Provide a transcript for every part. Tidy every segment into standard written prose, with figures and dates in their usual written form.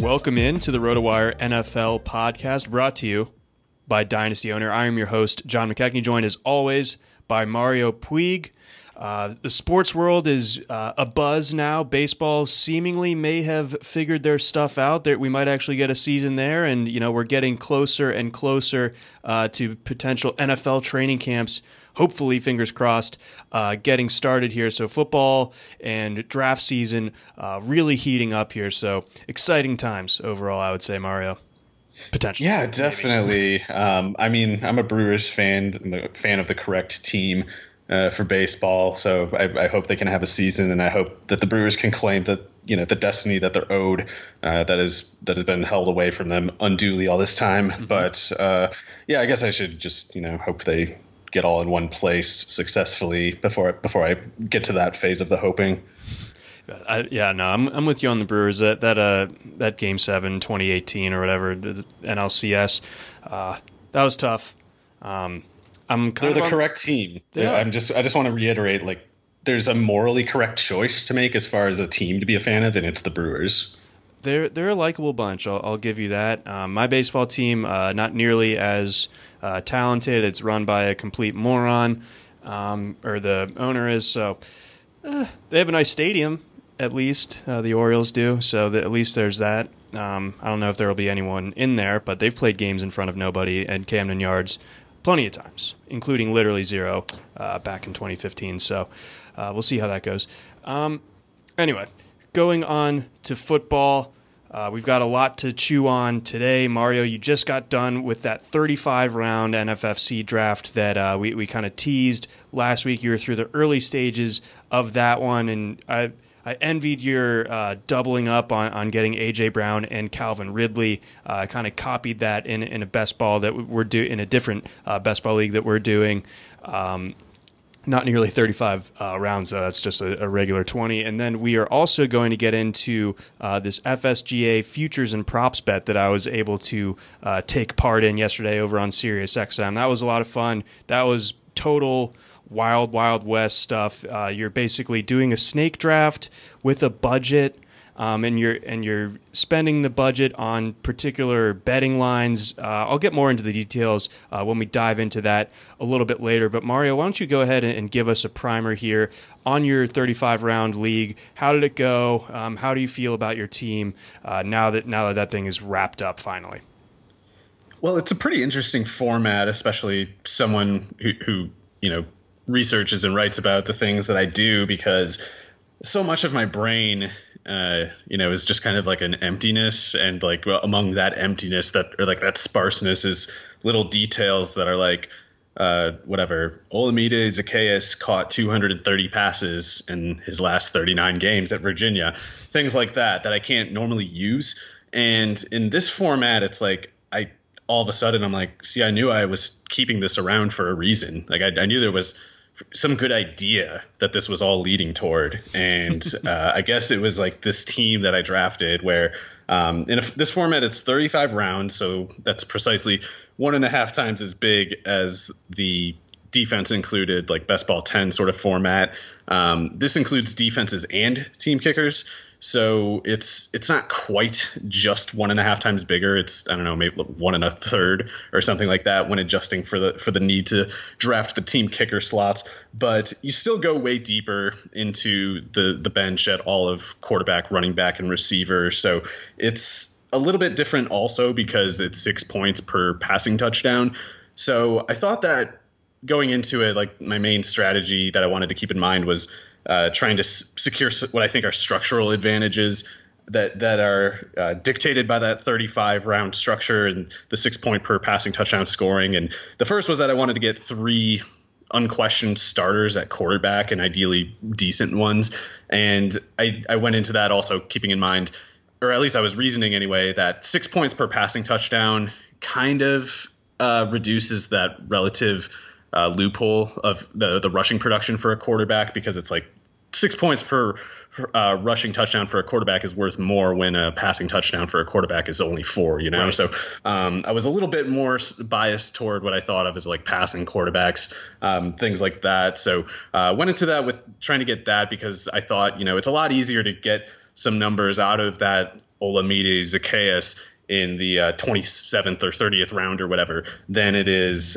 Welcome in to the RotoWire NFL podcast brought to you by Dynasty Owner. I am your host, John McKechnie, joined as always by Mario Puig. The sports world is abuzz now. Baseball seemingly may have figured their stuff out. That we might actually get a season there, and you know we're getting closer and closer to potential NFL training camps. Hopefully, fingers crossed, getting started here. So football and draft season really heating up here. So exciting times overall, I would say, Mario. Potentially. Yeah, definitely. I mean, I'm a Brewers fan. I'm a fan of the correct team for baseball. So I hope they can have a season, and I hope that the Brewers can claim that, you know, the destiny that they're owed, that has been held away from them unduly all this time. Mm-hmm. But yeah, I guess I should just, you know, hope they get all in one place successfully before I get to that phase of the hoping. I'm with you on the Brewers. That Game 7, 2018 or whatever, the NLCS, that was tough. Correct team. Yeah. I just want to reiterate, like, there's a morally correct choice to make as far as a team to be a fan of, and it's the Brewers. They're a likable bunch. I'll give you that. My baseball team, not nearly as talented. It's run by a complete moron, or the owner is. So they have a nice stadium, at least the Orioles do. So at least there's that. I don't know if there will be anyone in there, but they've played games in front of nobody at Camden Yards plenty of times, including literally zero back in 2015. So we'll see how that goes. Anyway, going on to football. We've got a lot to chew on today. Mario, you just got done with that 35-round NFFC draft that we kind of teased last week. You were through the early stages of that one, and I envied your doubling up on getting A.J. Brown and Calvin Ridley. I kind of copied that in a best ball that we're doing in a different best ball league that we're doing. Not nearly 35 rounds, though. That's just a regular 20. And then we are also going to get into this FSGA futures and props bet that I was able to take part in yesterday over on SiriusXM. That was a lot of fun. That was total wild, wild west stuff. You're basically doing a snake draft with a budget. And you're spending the budget on particular betting lines. I'll get more into the details when we dive into that a little bit later. But Mario, why don't you go ahead and give us a primer here on your 35-round league? How did it go? How do you feel about your team now that that thing is wrapped up finally? Well, it's a pretty interesting format, especially someone who you know researches and writes about the things that I do, because so much of my brain is just kind of like an emptiness, and like among that emptiness that sparseness is little details that are like Olamide Zaccheaus caught 230 passes in his last 39 games at Virginia, things like that I can't normally use. And in this format, it's like I all of a sudden I'm like, see, I knew I was keeping this around for a reason. Like I knew there was some good idea that this was all leading toward. And I guess it was like this team that I drafted where in this format, it's 35 rounds. So that's precisely 1.5 times as big as the defense included, like best ball 10 sort of format. This includes defenses and team kickers. So it's not quite just 1.5 times bigger. It's, I don't know, maybe 1 1/3 or something like that when adjusting for the need to draft the team kicker slots. But you still go way deeper into the bench at all of quarterback, running back, and receiver. So it's a little bit different also because it's 6 points per passing touchdown. So I thought that going into it, like my main strategy that I wanted to keep in mind was trying to secure what I think are structural advantages that are dictated by that 35-round structure and the 6-point per passing touchdown scoring. And the first was that I wanted to get 3 unquestioned starters at quarterback, and ideally decent ones. And I went into that also keeping in mind, or at least I was reasoning anyway, that 6 points per passing touchdown kind of reduces that relative loophole of the rushing production for a quarterback, because it's like 6 points for rushing touchdown for a quarterback is worth more when a passing touchdown for a quarterback is only 4, you know? Right. So I was a little bit more biased toward what I thought of as like passing quarterbacks, things like that. So went into that with trying to get that, because I thought, you know, it's a lot easier to get some numbers out of that Olamide Zaccheaus in the 27th or 30th round or whatever than it is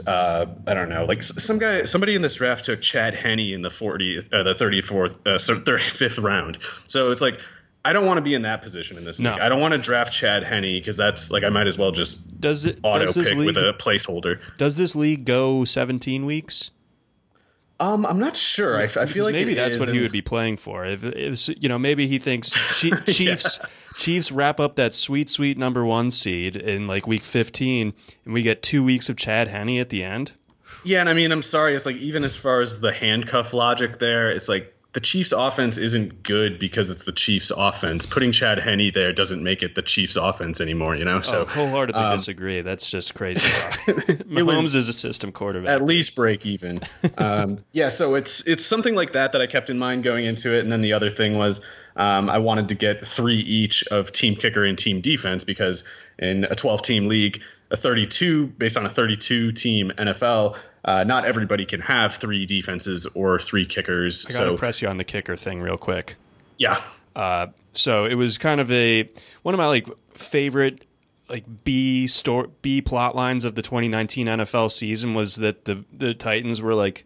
somebody in this draft took Chad Henne in the 35th round. So it's like I don't want to be in that position in this league. I don't want to draft Chad Henne because that's like I might as well just auto pick with a placeholder. Does this league go 17 weeks? I'm not sure. I feel like maybe that's what he would be playing for. If you know, maybe he thinks Chiefs yeah. Chiefs wrap up that sweet number 1 seed in like week 15, and we get 2 weeks of Chad Henne at the end. Yeah, and I mean, I'm sorry. It's like even as far as the handcuff logic there, it's like the Chiefs' offense isn't good because it's the Chiefs' offense. Putting Chad Henne there doesn't make it the Chiefs' offense anymore, you know? So wholeheartedly disagree. That's just crazy. Mahomes is a system quarterback. At least break even. Yeah, so it's something like that I kept in mind going into it. And then the other thing was I wanted to get 3 each of team kicker and team defense, because in a 12-team league, based on a 32-team NFL, not everybody can have 3 defenses or 3 kickers. I gotta press you on the kicker thing real quick. Yeah. So it was kind of one of my like favorite like B plot lines of the 2019 NFL season was that the Titans were like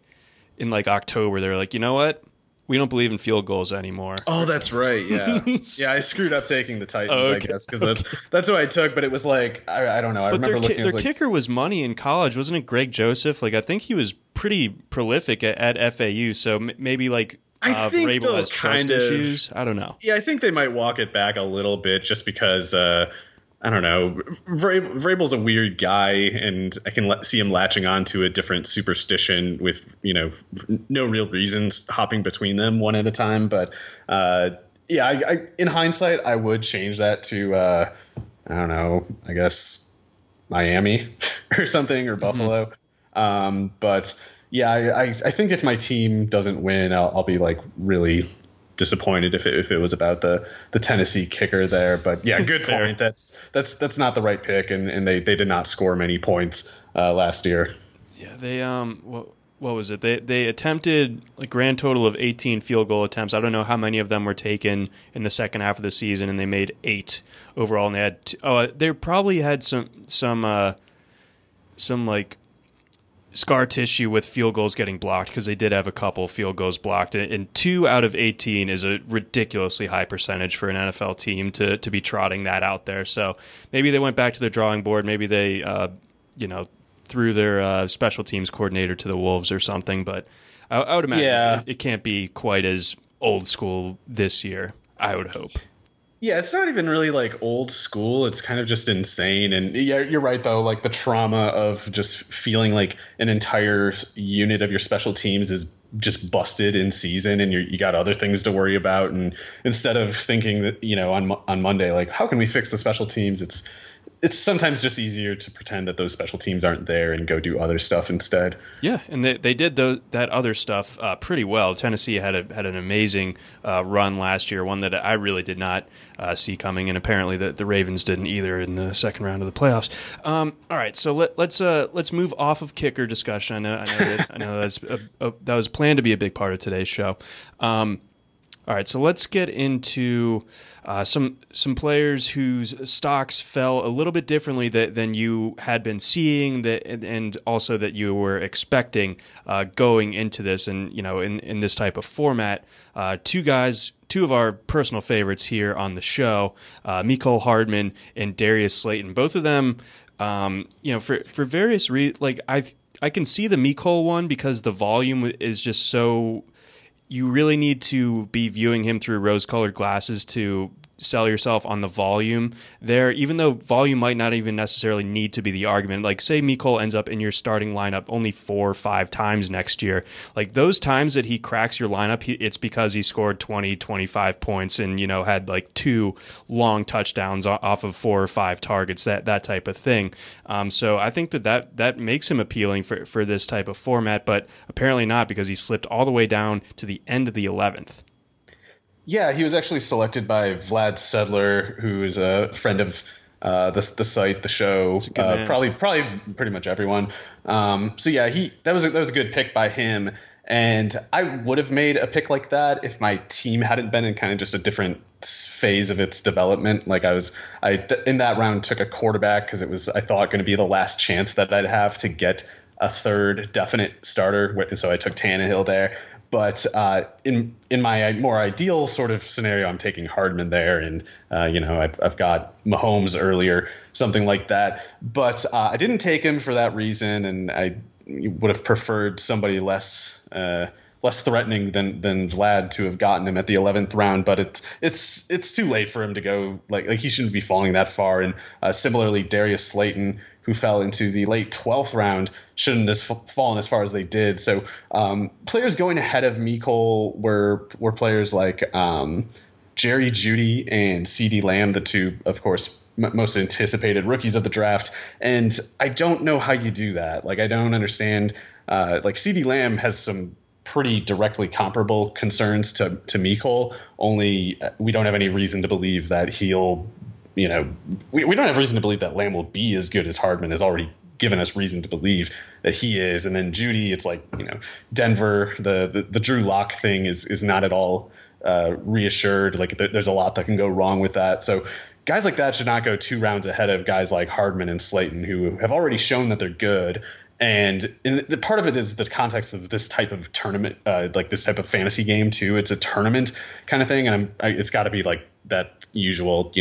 in like October. They were like, you know what? We don't believe in field goals anymore. Oh, that's right. Yeah. Yeah. I screwed up taking the Titans, I guess, because that's what I took. But it was like, I don't know. I remember looking. Their kicker was money in college. Wasn't it Greg Joseph? Like, I think he was pretty prolific at FAU. So maybe like Vrabel has trust issues. I don't know. Yeah. I think they might walk it back a little bit just because, I don't know. Vrabel's a weird guy, and I can see him latching on to a different superstition with, you know, no real reasons, hopping between them one at a time. But yeah, I in hindsight, I would change that to, I don't know, I guess Miami or something, or Buffalo. But yeah, I think if my team doesn't win, I'll be like really disappointed if it was about the Tennessee kicker there. But yeah, good point. That's not the right pick, and they did not score many points last year. Yeah, they what was it? They attempted a grand total of 18 field goal attempts. I don't know how many of them were taken in the second half of the season, and they made 8 overall. And they had they probably had some like scar tissue with field goals getting blocked, because they did have a couple field goals blocked. And 2 out of 18 is a ridiculously high percentage for an NFL team to be trotting that out there. So maybe they went back to the drawing board. Maybe they through their special teams coordinator to the Wolves or something, but I would imagine it can't be quite as old school this year, I would hope. Yeah, it's not even really like old school. It's kind of just insane. And yeah, you're right, though. Like the trauma of just feeling like an entire unit of your special teams is just busted in season, and you got other things to worry about. And instead of thinking that, on Monday, like, how can we fix the special teams? It's sometimes just easier to pretend that those special teams aren't there and go do other stuff instead. Yeah, and they did that other stuff pretty well. Tennessee had an amazing run last year, one that I really did not see coming, and apparently the Ravens didn't either in the second round of the playoffs. All right, so let's move off of kicker discussion. I know that was planned to be a big part of today's show. All right, so let's get into some players whose stocks fell a little bit differently than you had been seeing, and also that you were expecting going into this, and in this type of format. Two of our personal favorites here on the show, Mecole Hardman and Darius Slayton. Both of them, for various reasons. Like I can see the Mecole one because the volume is just so. You really need to be viewing him through rose-colored glasses to sell yourself on the volume there, even though volume might not even necessarily need to be the argument. Like, say Mecole ends up in your starting lineup only 4 or 5 times next year. Like, those times that he cracks your lineup, it's because he scored 20, 25 points and, had like 2 long touchdowns off of 4 or 5 targets, that type of thing. So I think that makes him appealing for this type of format, but apparently not, because he slipped all the way down to the end of the 11th. Yeah, he was actually selected by Vlad Sedler, who is a friend of the site, the show, probably pretty much everyone. So yeah, that was a good pick by him, and I would have made a pick like that if my team hadn't been in kind of just a different phase of its development. Like I in that round took a quarterback because it was, I thought, going to be the last chance that I'd have to get a third definite starter, so I took Tannehill there. But in my more ideal sort of scenario, I'm taking Hardman there, and I've got Mahomes earlier, something like that. But I didn't take him for that reason, and I would have preferred somebody less threatening than Vlad to have gotten him at the 11th round. But it's too late for him to go. Like he shouldn't be falling that far. And similarly, Darius Slayton, who fell into the late 12th round, shouldn't have fallen as far as they did. So players going ahead of Mecole were players like Jerry Jeudy and CeeDee Lamb, the 2, of course, most anticipated rookies of the draft. And I don't know how you do that. Like, I don't understand. Like, CeeDee Lamb has some pretty directly comparable concerns to Mecole, only we don't have any reason to believe that he'll – we don't have reason to believe that Lamb will be as good as Hardman has already given us reason to believe that he is. And then Jeudy, it's like, Denver, the Drew Lock thing is not at all reassured. Like, there's a lot that can go wrong with that. So guys like that should not go 2 rounds ahead of guys like Hardman and Slayton, who have already shown that they're good. And the part of it is the context of this type of tournament, like this type of fantasy game too. It's a tournament kind of thing, and it's got to be like that usual,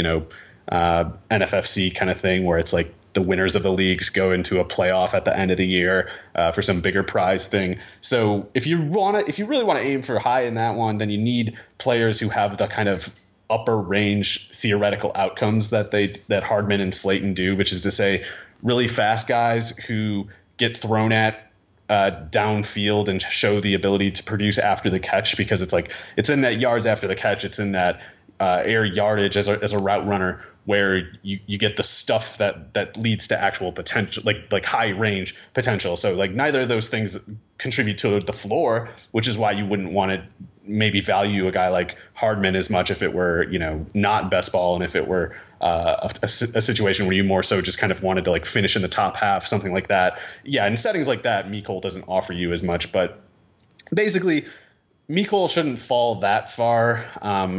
NFFC kind of thing, where it's like the winners of the leagues go into a playoff at the end of the year for some bigger prize thing. So if you really want to aim for high in that one, then you need players who have the kind of upper range theoretical outcomes that Hardman and Slayton do, which is to say, really fast guys who get thrown at downfield and show the ability to produce after the catch, because it's in that yards after the catch. It's in that air yardage as a route runner, where you get the stuff that leads to actual potential, like high range potential. So like neither of those things contribute to the floor, which is why you wouldn't want to maybe value a guy like Hardman as much if it were, you know, not best ball, and if it were a situation where you more so just kind of wanted to like finish in the top half, something like that. Yeah, in settings like that, Mecole doesn't offer you as much, but basically Mecole shouldn't fall that far,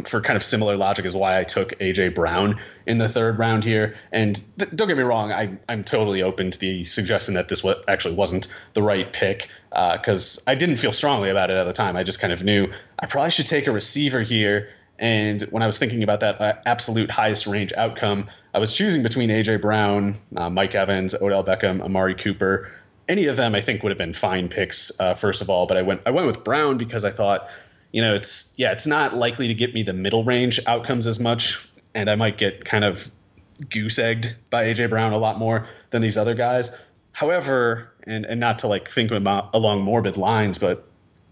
for kind of similar logic is why I took A.J. Brown in the third round here. And don't get me wrong, I'm totally open to the suggestion that this actually wasn't the right pick, because I didn't feel strongly about it at the time. I just kind of knew I probably should take a receiver here. And when I was thinking about that absolute highest range outcome, I was choosing between A.J. Brown, Mike Evans, Odell Beckham, Amari Cooper. Any of them I think would have been fine picks, first of all, but I went with Brown because I thought, you know, it's not likely to get me the middle range outcomes as much, and I might get kind of goose egged by A.J. Brown a lot more than these other guys. However, and not to like think about along morbid lines, but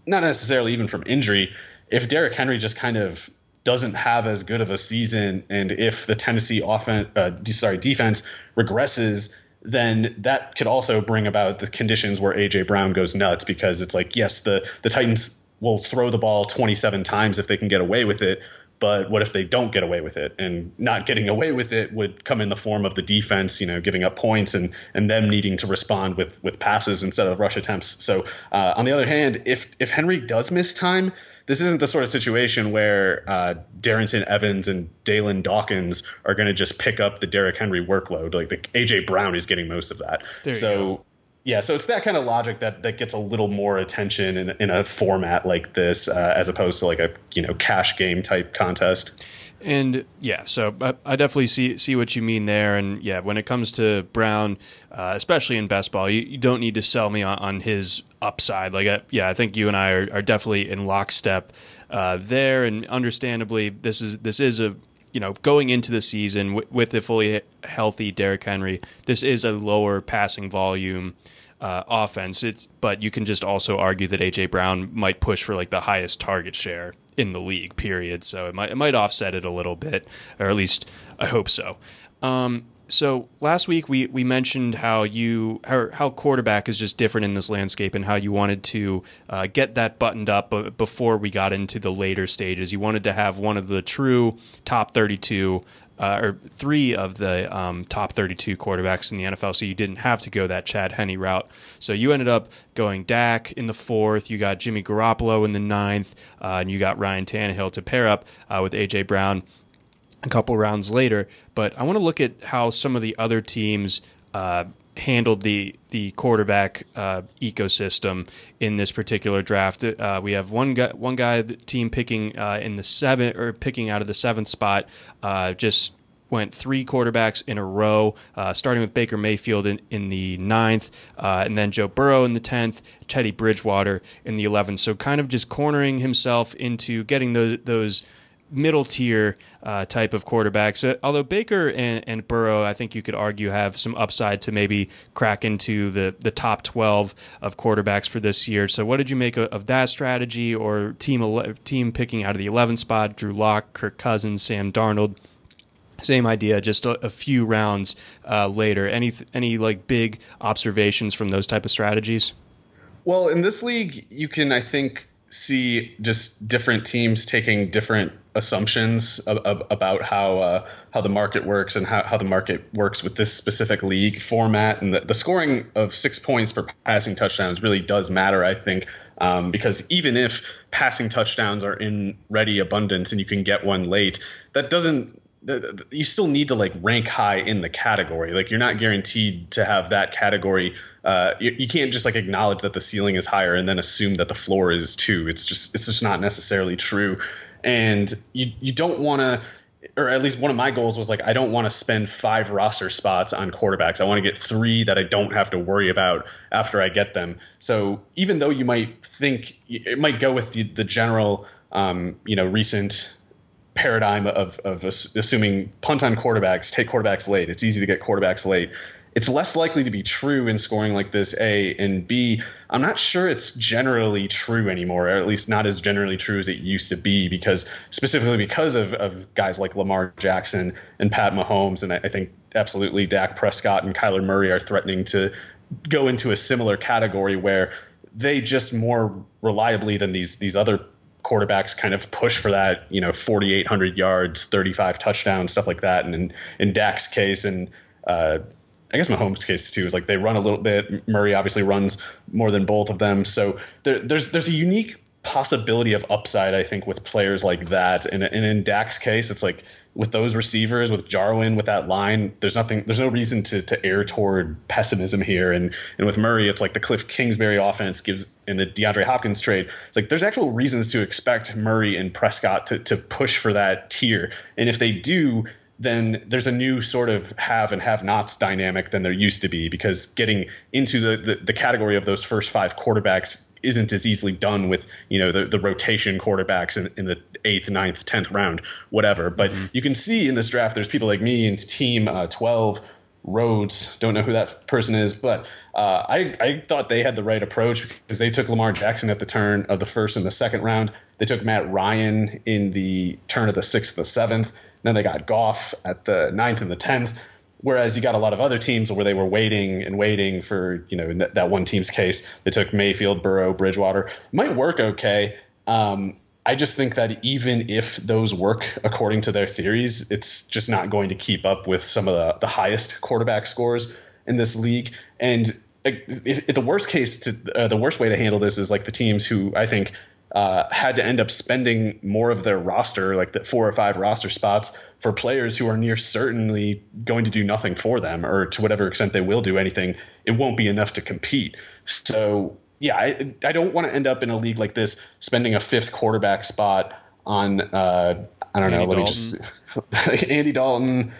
not necessarily even from injury, if Derrick Henry just kind of doesn't have as good of a season, and if the Tennessee defense regresses, then that could also bring about the conditions where A.J. Brown goes nuts, because it's like, yes, the Titans will throw the ball 27 times if they can get away with it. But what if they don't get away with it? And not getting away with it would come in the form of the defense, you know, giving up points and them needing to respond with passes instead of rush attempts. So on the other hand, if Henry does miss time, this isn't the sort of situation where Darrington Evans and Daylon Dawkins are going to just pick up the Derrick Henry workload. Like A.J. Brown is getting most of that. Yeah, so it's that kind of logic that gets a little more attention in a format like this, as opposed to like a, you know, cash game type contest. And yeah, so I definitely see what you mean there. And yeah, when it comes to Brown, especially in best ball, you don't need to sell me on his upside. Like, I think you and I are definitely in lockstep there. And understandably, this is a, you know, going into the season with a fully healthy Derrick Henry, this is a lower passing volume offense. But you can just also argue that A.J. Brown might push for like the highest target share in the league, period. So it might offset it a little bit, or at least I hope so. So last week we mentioned how quarterback is just different in this landscape, and how you wanted to get that buttoned up before we got into the later stages. You wanted to have one of the true top 32 or three of the top 32 quarterbacks in the NFL, so you didn't have to go that Chad Henne route. So you ended up going Dak in the fourth. You got Jimmy Garoppolo in the ninth, and you got Ryan Tannehill to pair up with A.J. Brown a couple rounds later. But I want to look at how some of the other teams handled the quarterback ecosystem in this particular draft. We have one guy, the team picking in the seventh, or picking out of the seventh spot, just went three quarterbacks in a row, starting with Baker Mayfield in the ninth, and then Joe Burrow in the 10th, Teddy Bridgewater in the 11th. So kind of just cornering himself into getting those middle tier type of quarterbacks. Although Baker and Burrow, I think you could argue, have some upside to maybe crack into the top 12 of quarterbacks for this year. So what did you make of that strategy, or team picking out of the 11th spot, Drew Lock, Kirk Cousins, Sam Darnold? Same idea, just a few rounds later. Any like big observations from those type of strategies? Well, in this league, you can, I think, see just different teams taking different assumptions about how the market works, and how the market works with this specific league format. And the scoring of 6 points per passing touchdowns really does matter, I think, because even if passing touchdowns are in ready abundance and you can get one late, that doesn't, you still need to like rank high in the category. Like, you're not guaranteed to have that category. You can't just like acknowledge that the ceiling is higher and then assume that the floor is too. It's just not necessarily true. And you don't want to, or at least one of my goals was like, I don't want to spend 5 roster spots on quarterbacks. I want to get 3 that I don't have to worry about after I get them. So even though you might think it might go with the general, you know, recent paradigm of assuming punt on quarterbacks, take quarterbacks late, it's easy to get quarterbacks late, it's less likely to be true in scoring like this, A, and B, I'm not sure it's generally true anymore, or at least not as generally true as it used to be, because specifically because of guys like Lamar Jackson and Pat Mahomes, and I think absolutely Dak Prescott and Kyler Murray are threatening to go into a similar category where they just more reliably than these other quarterbacks kind of push for that, 4,800 yards, 35 touchdowns, stuff like that. And in Dak's case, and I guess Mahomes' case too, is like they run a little bit. Murray obviously runs more than both of them. So there's a unique possibility of upside, I think, with players like that. And in Dak's case, it's like with those receivers, with Jarwin, with that line, there's no reason to err toward pessimism here. And with Murray, it's like the Cliff Kingsbury offense gives in the DeAndre Hopkins trade. It's like there's actual reasons to expect Murray and Prescott to push for that tier. And if they do, then there's a new sort of have and have nots dynamic than there used to be, because getting into the category of those first five quarterbacks isn't as easily done with, the rotation quarterbacks in the 8th, 9th, 10th round, whatever. But you can see in this draft, there's people like me and team 12 Rhodes. Don't know who that person is, but I thought they had the right approach, because they took Lamar Jackson at the turn of the first and the second round. They took Matt Ryan in the turn of the 6th, the 7th. Then they got Goff at the 9th and the 10th, whereas you got a lot of other teams where they were waiting for, in that one team's case, they took Mayfield, Burrow, Bridgewater. Might work okay. I just think that even if those work according to their theories, it's just not going to keep up with some of the highest quarterback scores in this league. And if the worst case, the worst way to handle this is like the teams who I think had to end up spending more of their roster, like the 4 or 5 roster spots, for players who are near certainly going to do nothing for them, or to whatever extent they will do anything, it won't be enough to compete. So, yeah, I don't want to end up in a league like this spending a 5th quarterback spot on, Andy Dalton.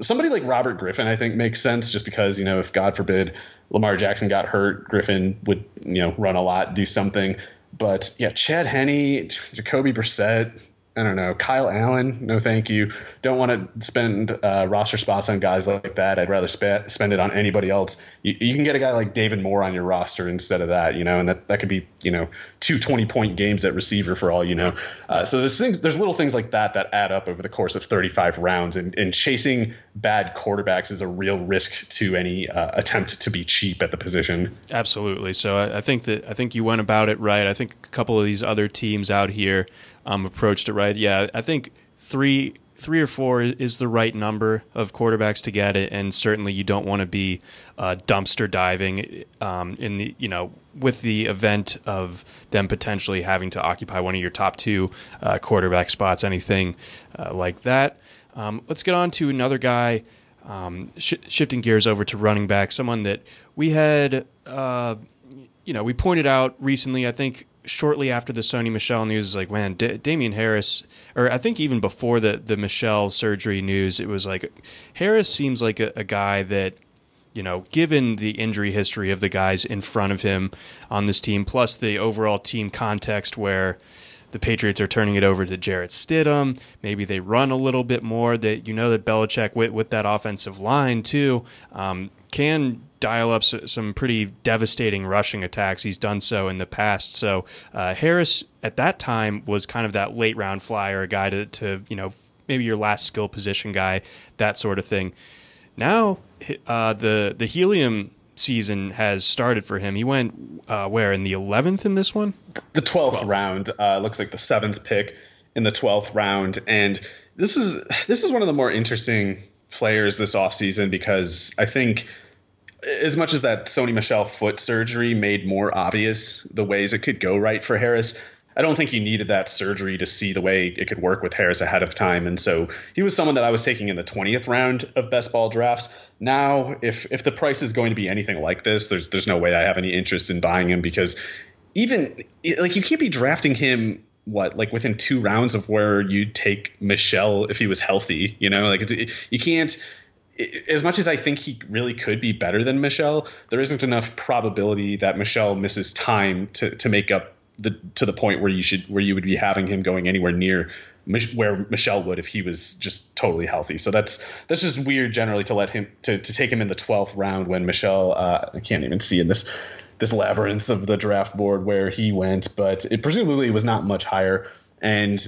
Somebody like Robert Griffin, I think, makes sense, just because, if, God forbid, Lamar Jackson got hurt, Griffin would, run a lot, do something. But yeah, Chad Henne, Jacoby Brissett, I don't know, Kyle Allen, no thank you. Don't want to spend roster spots on guys like that. I'd rather spend it on anybody else. You can get a guy like David Moore on your roster instead of that, and that could be, 2 20-point games at receiver for all you know. So there's little things like that add up over the course of 35 rounds, and chasing bad quarterbacks is a real risk to any attempt to be cheap at the position. Absolutely. So I think you went about it right. I think a couple of these other teams out here approached it right. Yeah, I think three or four is the right number of quarterbacks to get it, and certainly you don't want to be dumpster diving in the with the event of them potentially having to occupy one of your top 2 quarterback spots, anything like that. Let's get on to another guy. Shifting gears over to running back, someone that we had we pointed out recently, I think. Shortly after the Sony Michel news, like, man, Damian Harris, or I think even before the Michel surgery news, it was like Harris seems like a guy that, given the injury history of the guys in front of him on this team, plus the overall team context where the Patriots are turning it over to Jarrett Stidham, maybe they run a little bit more, that that Belichick with that offensive line too can dial up some pretty devastating rushing attacks. He's done so in the past. So Harris at that time was kind of that late round flyer, a guy to maybe your last skill position guy, that sort of thing. Now the helium season has started for him. He went where, in the 11th in this one? The 12th. Round. Looks like the 7th pick in the 12th round. And this is one of the more interesting players this offseason, because I think as much as that Sony Michel foot surgery made more obvious the ways it could go right for Harris, I don't think you needed that surgery to see the way it could work with Harris ahead of time. And so he was someone that I was taking in the 20th round of best ball drafts. Now, if the price is going to be anything like this, there's no way I have any interest in buying him, because even like you can't be drafting him within 2 rounds of where you'd take Michel if he was healthy, you can't. As much as I think he really could be better than Michel, there isn't enough probability that Michel misses time to make up to the point where you would be having him going anywhere near where Michel would if he was just totally healthy. So that's just weird generally to let him to take him in the 12th round when Michel, I can't even see in this labyrinth of the draft board where he went, but it presumably was not much higher. And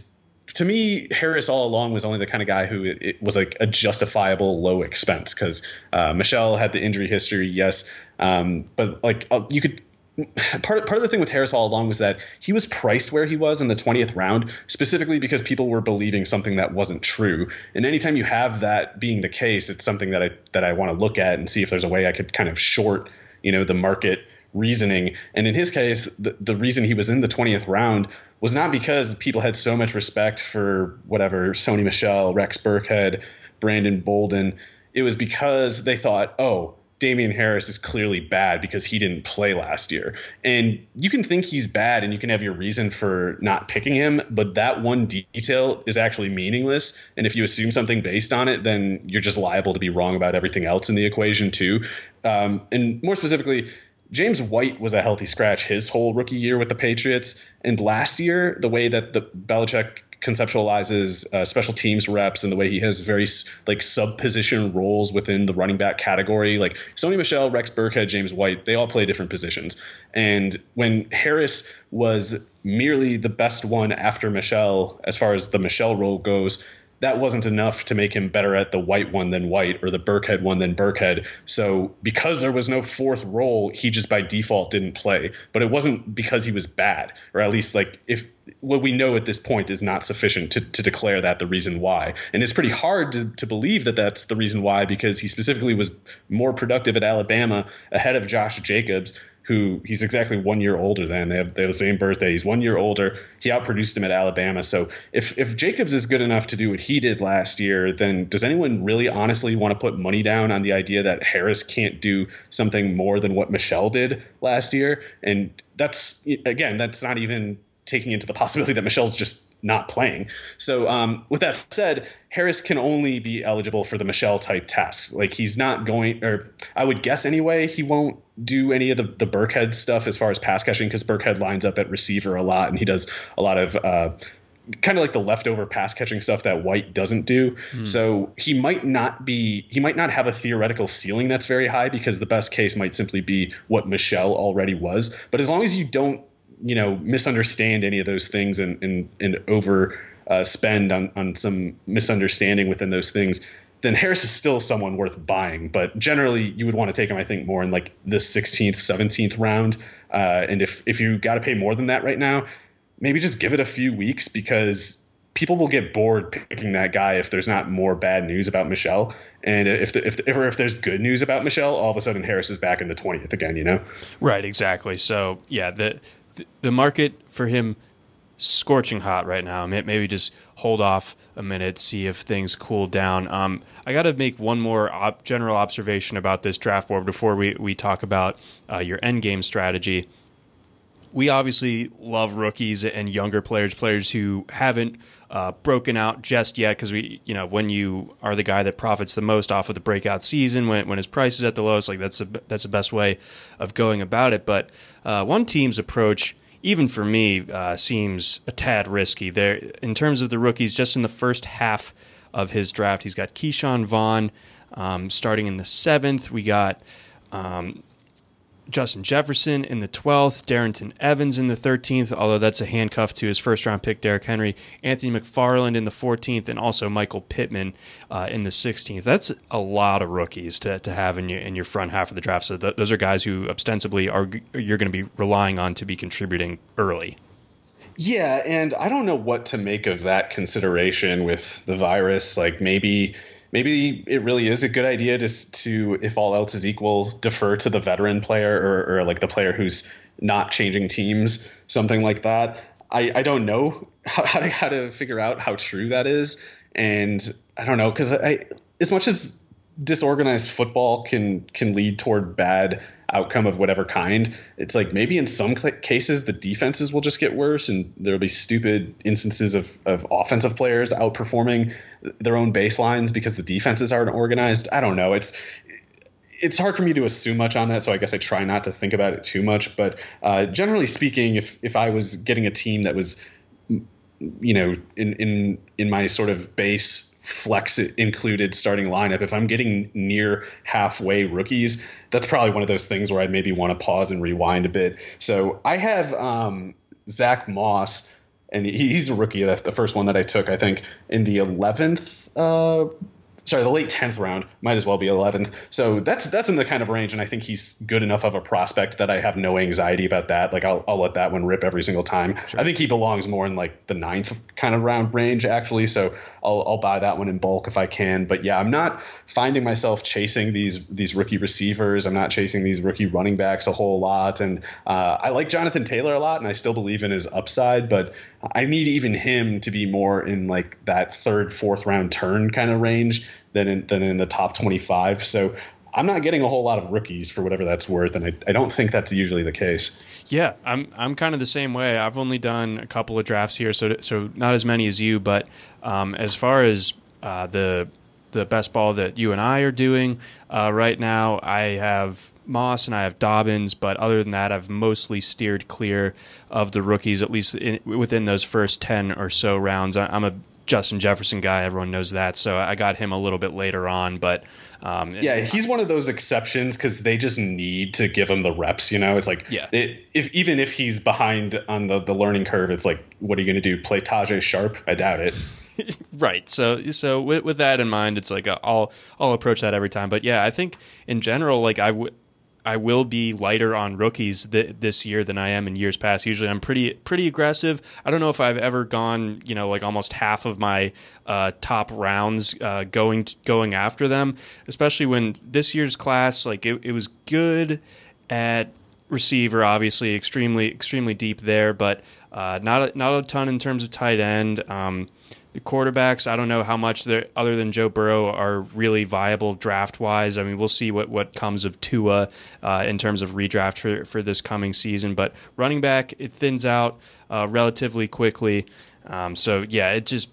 to me, Harris all along was only the kind of guy who it was like a justifiable low expense because Michel had the injury history, yes, but like you could. Part of the thing with Harris all along was that he was priced where he was in the 20th round, specifically because people were believing something that wasn't true. And anytime you have that being the case, it's something that I want to look at and see if there's a way I could kind of short, the market reasoning. And in his case, the reason he was in the 20th round was not because people had so much respect for whatever Sony Michel, Rex Burkhead, Brandon Bolden. It was because they thought, oh, Damian Harris is clearly bad because he didn't play last year. And you can think he's bad and you can have your reason for not picking him, but that one detail is actually meaningless. And if you assume something based on it, then you're just liable to be wrong about everything else in the equation too. And more specifically, James White was a healthy scratch his whole rookie year with the Patriots. And last year, the way that the Belichick conceptualizes special teams reps and the way he has very like sub-position roles within the running back category. Like Sony Michel, Rex Burkhead, James White, they all play different positions. And when Harris was merely the best one after Michel, as far as the Michel role goes, that wasn't enough to make him better at the White one than White or the Burkhead one than Burkhead. So because there was no fourth role, he just by default didn't play. But it wasn't because he was bad, or at least like if what we know at this point is not sufficient to declare that the reason why. And it's pretty hard to believe that that's the reason why, because he specifically was more productive at Alabama ahead of Josh Jacobs, who he's exactly 1 year older than. They have the same birthday. He's 1 year older. He outproduced him at Alabama. So if Jacobs is good enough to do what he did last year, then does anyone really honestly want to put money down on the idea that Harris can't do something more than what Michel did last year? And that's not even taking into the possibility that Michel's just not playing. So with that said, Harris can only be eligible for the Michel type tasks. Like he's not going, or I would guess anyway, he won't do any of the Burkhead stuff as far as pass catching, because Burkhead lines up at receiver a lot and he does a lot of kind of like the leftover pass catching stuff that White doesn't do. So he might not have a theoretical ceiling that's very high, because the best case might simply be what Michel already was. But as long as you don't misunderstand any of those things and over spend on some misunderstanding within those things, then Harris is still someone worth buying. But generally, you would want to take him, I think, more in like the 16th, 17th round. And if you got to pay more than that right now, maybe just give it a few weeks, because people will get bored picking that guy if there's not more bad news about Michel. And if there's good news about Michel, all of a sudden Harris is back in the 20th again, Right, exactly. So, yeah, the market for him scorching hot right now. Maybe just hold off a minute, see if things cool down. I got to make one more general observation about this draft board before we talk about your end game strategy. We obviously love rookies and younger players who haven't broken out just yet, because when you are the guy that profits the most off of the breakout season, when his price is at the lowest, like that's the best way of going about it. But one team's approach, even for me, seems a tad risky. There, in terms of the rookies, just in the first half of his draft, he's got Keyshawn Vaughn starting in the 7th. We got Justin Jefferson in the 12th, Darrington Evans in the 13th, although that's a handcuff to his first-round pick, Derrick Henry, Anthony McFarland in the 14th, and also Michael Pittman in the 16th. That's a lot of rookies to have in your front half of the draft. So those are guys who ostensibly you're going to be relying on to be contributing early. Yeah, and I don't know what to make of that consideration with the virus. Like Maybe it really is a good idea to, if all else is equal, defer to the veteran player or like the player who's not changing teams, something like that. I don't know how to figure out how true that is. And I don't know, because as much as disorganized football can lead toward bad outcome of whatever kind, it's like maybe in some cases the defenses will just get worse and there'll be stupid instances of offensive players outperforming their own baselines because the defenses aren't organized. I don't know. It's hard for me to assume much on that, so I guess I try not to think about it too much. But generally speaking, if I was getting a team that was you know, in my sort of base flex included starting lineup, if I'm getting near halfway rookies, that's probably one of those things where I'd maybe want to pause and rewind a bit. So I have Zach Moss, and he's a rookie. That's the first one that I took, I think, in the 11th, sorry, the late 10th round, might as well be 11th. So that's in the kind of range, and I think he's good enough of a prospect that I have no anxiety about that. Like, I'll let that one rip every single time. Sure. I think he belongs more in like the 9th kind of round range, actually. So I'll buy that one in bulk if I can. But yeah, I'm not finding myself chasing these rookie receivers. I'm not chasing these rookie running backs a whole lot. And I like Jonathan Taylor a lot, and I still believe in his upside, but I need even him to be more in like that third, fourth round turn kind of range than in the top 25. So I'm not getting a whole lot of rookies for whatever that's worth, and I don't think that's usually the case. Yeah, I'm kind of the same way. I've only done a couple of drafts here, so not as many as you. But as far as the best ball that you and I are doing right now, I have Moss and I have Dobbins. But other than that, I've mostly steered clear of the rookies, at least within those first 10 or so rounds. I'm a Justin Jefferson guy, everyone knows that, so I got him a little bit later on, but yeah, he's one of those exceptions because they just need to give him the reps, you know. It's like, yeah, if he's behind on the learning curve, it's like, what are you going to do, play Tajay Sharp? I doubt it. Right. So with that in mind, it's like I'll approach that every time. But yeah, I think in general, like I will be lighter on rookies this year than I am in years past. Usually I'm pretty aggressive. I don't know if I've ever gone, you know, like almost half of my top rounds going after them, especially when this year's class, like it was good at receiver, obviously extremely deep there, but not a ton in terms of tight end. The quarterbacks, I don't know how much other than Joe Burrow are really viable draft-wise. I mean, we'll see what comes of Tua in terms of redraft for this coming season. But running back, it thins out relatively quickly. So yeah, it's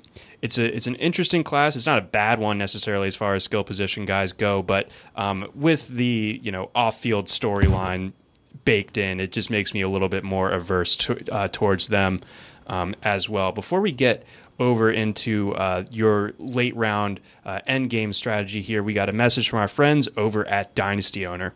an interesting class. It's not a bad one necessarily as far as skill position guys go, but with the, you know, off-field storyline baked in, it just makes me a little bit more averse towards them as well. Before we get over into your late round end game strategy here, we got a message from our friends over at Dynasty Owner.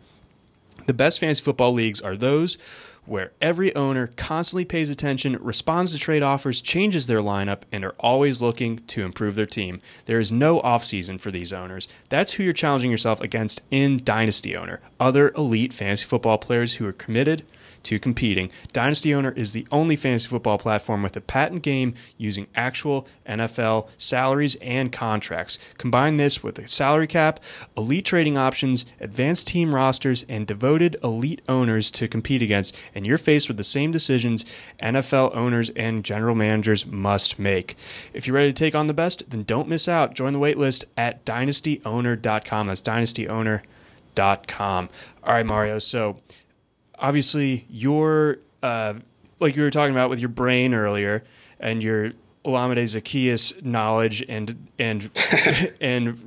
The best fantasy football leagues are those where every owner constantly pays attention, responds to trade offers, changes their lineup, and are always looking to improve their team. There is no offseason for these owners. That's who you're challenging yourself against in Dynasty Owner, other elite fantasy football players who are committed to competing. Dynasty Owner is the only fantasy football platform with a patent game using actual NFL salaries and contracts. Combine this with a salary cap, elite trading options, advanced team rosters, and devoted elite owners to compete against, and you're faced with the same decisions NFL owners and general managers must make. If you're ready to take on the best, then don't miss out. Join the waitlist at dynastyowner.com. That's dynastyowner.com. All right, Mario, so obviously, your like you were talking about with your brain earlier, and your Olamide Zaccheaus knowledge, and and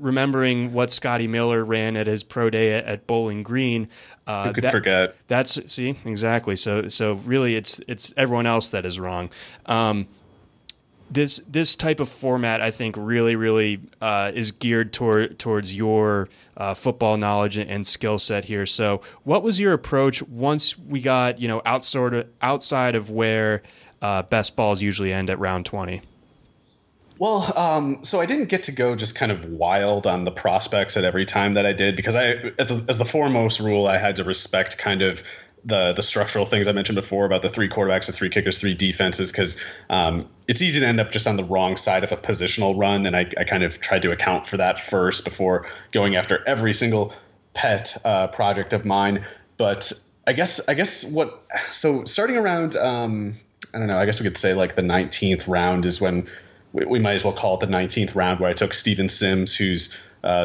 remembering what Scotty Miller ran at his pro day at Bowling Green. Who could forget? That's see exactly. So really, it's everyone else that is wrong. This type of format, I think, really is geared towards your football knowledge and skill set here. So, what was your approach once we got, you know, outside of where best balls usually end at round 20? Well, so I didn't get to go just kind of wild on the prospects at every time that I did, because as the foremost rule, I had to respect kind of the structural things I mentioned before about the three quarterbacks, the three kickers, three defenses, because it's easy to end up just on the wrong side of a positional run. And I kind of tried to account for that first before going after every single pet project of mine. But I guess starting around, I don't know, I guess we could say like the 19th round is when we might as well call it the 19th round, where I took Steven Sims, who's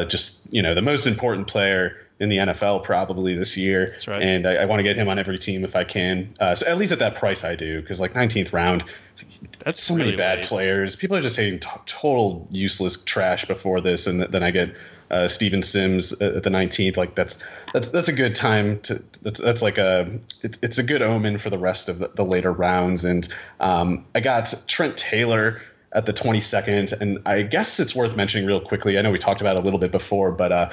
just, you know, the most important player in the NFL probably this year. That's right. And I want to get him on every team if I can. So at least at that price I do, because like 19th round, that's so really many bad players. People are just saying total useless trash before this. And then I get Steven Sims at the 19th. Like that's a good time to that's like it's a good omen for the rest of the later rounds. And I got Trent Taylor at the 22nd. And I guess it's worth mentioning real quickly. I know we talked about it a little bit before, but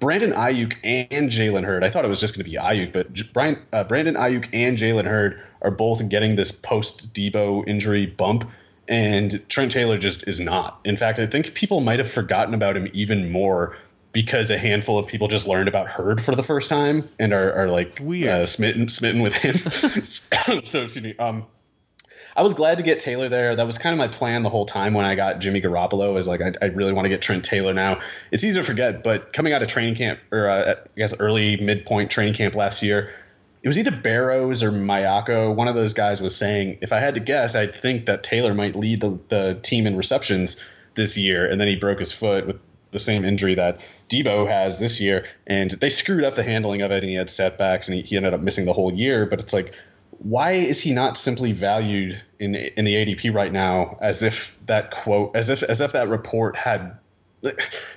Brandon Ayuk and Jalen Hurd. I thought it was just going to be Ayuk, but Brandon Ayuk and Jalen Hurd are both getting this post-Debo injury bump, and Trent Taylor just is not. In fact, I think people might have forgotten about him even more because a handful of people just learned about Hurd for the first time and are like smitten with him. So excuse me. I was glad to get Taylor there. That was kind of my plan the whole time when I got Jimmy Garoppolo, is like I really want to get Trent Taylor now. It's easy to forget, but coming out of training camp, or I guess early midpoint training camp last year, it was either Barrows or Mayako. One of those guys was saying, if I had to guess, I'd think that Taylor might lead the team in receptions this year. And then he broke his foot with the same injury that Debo has this year. And they screwed up the handling of it, and he had setbacks, and he ended up missing the whole year. But it's like, why is he not simply valued in the ADP right now as if that quote, as if that report had,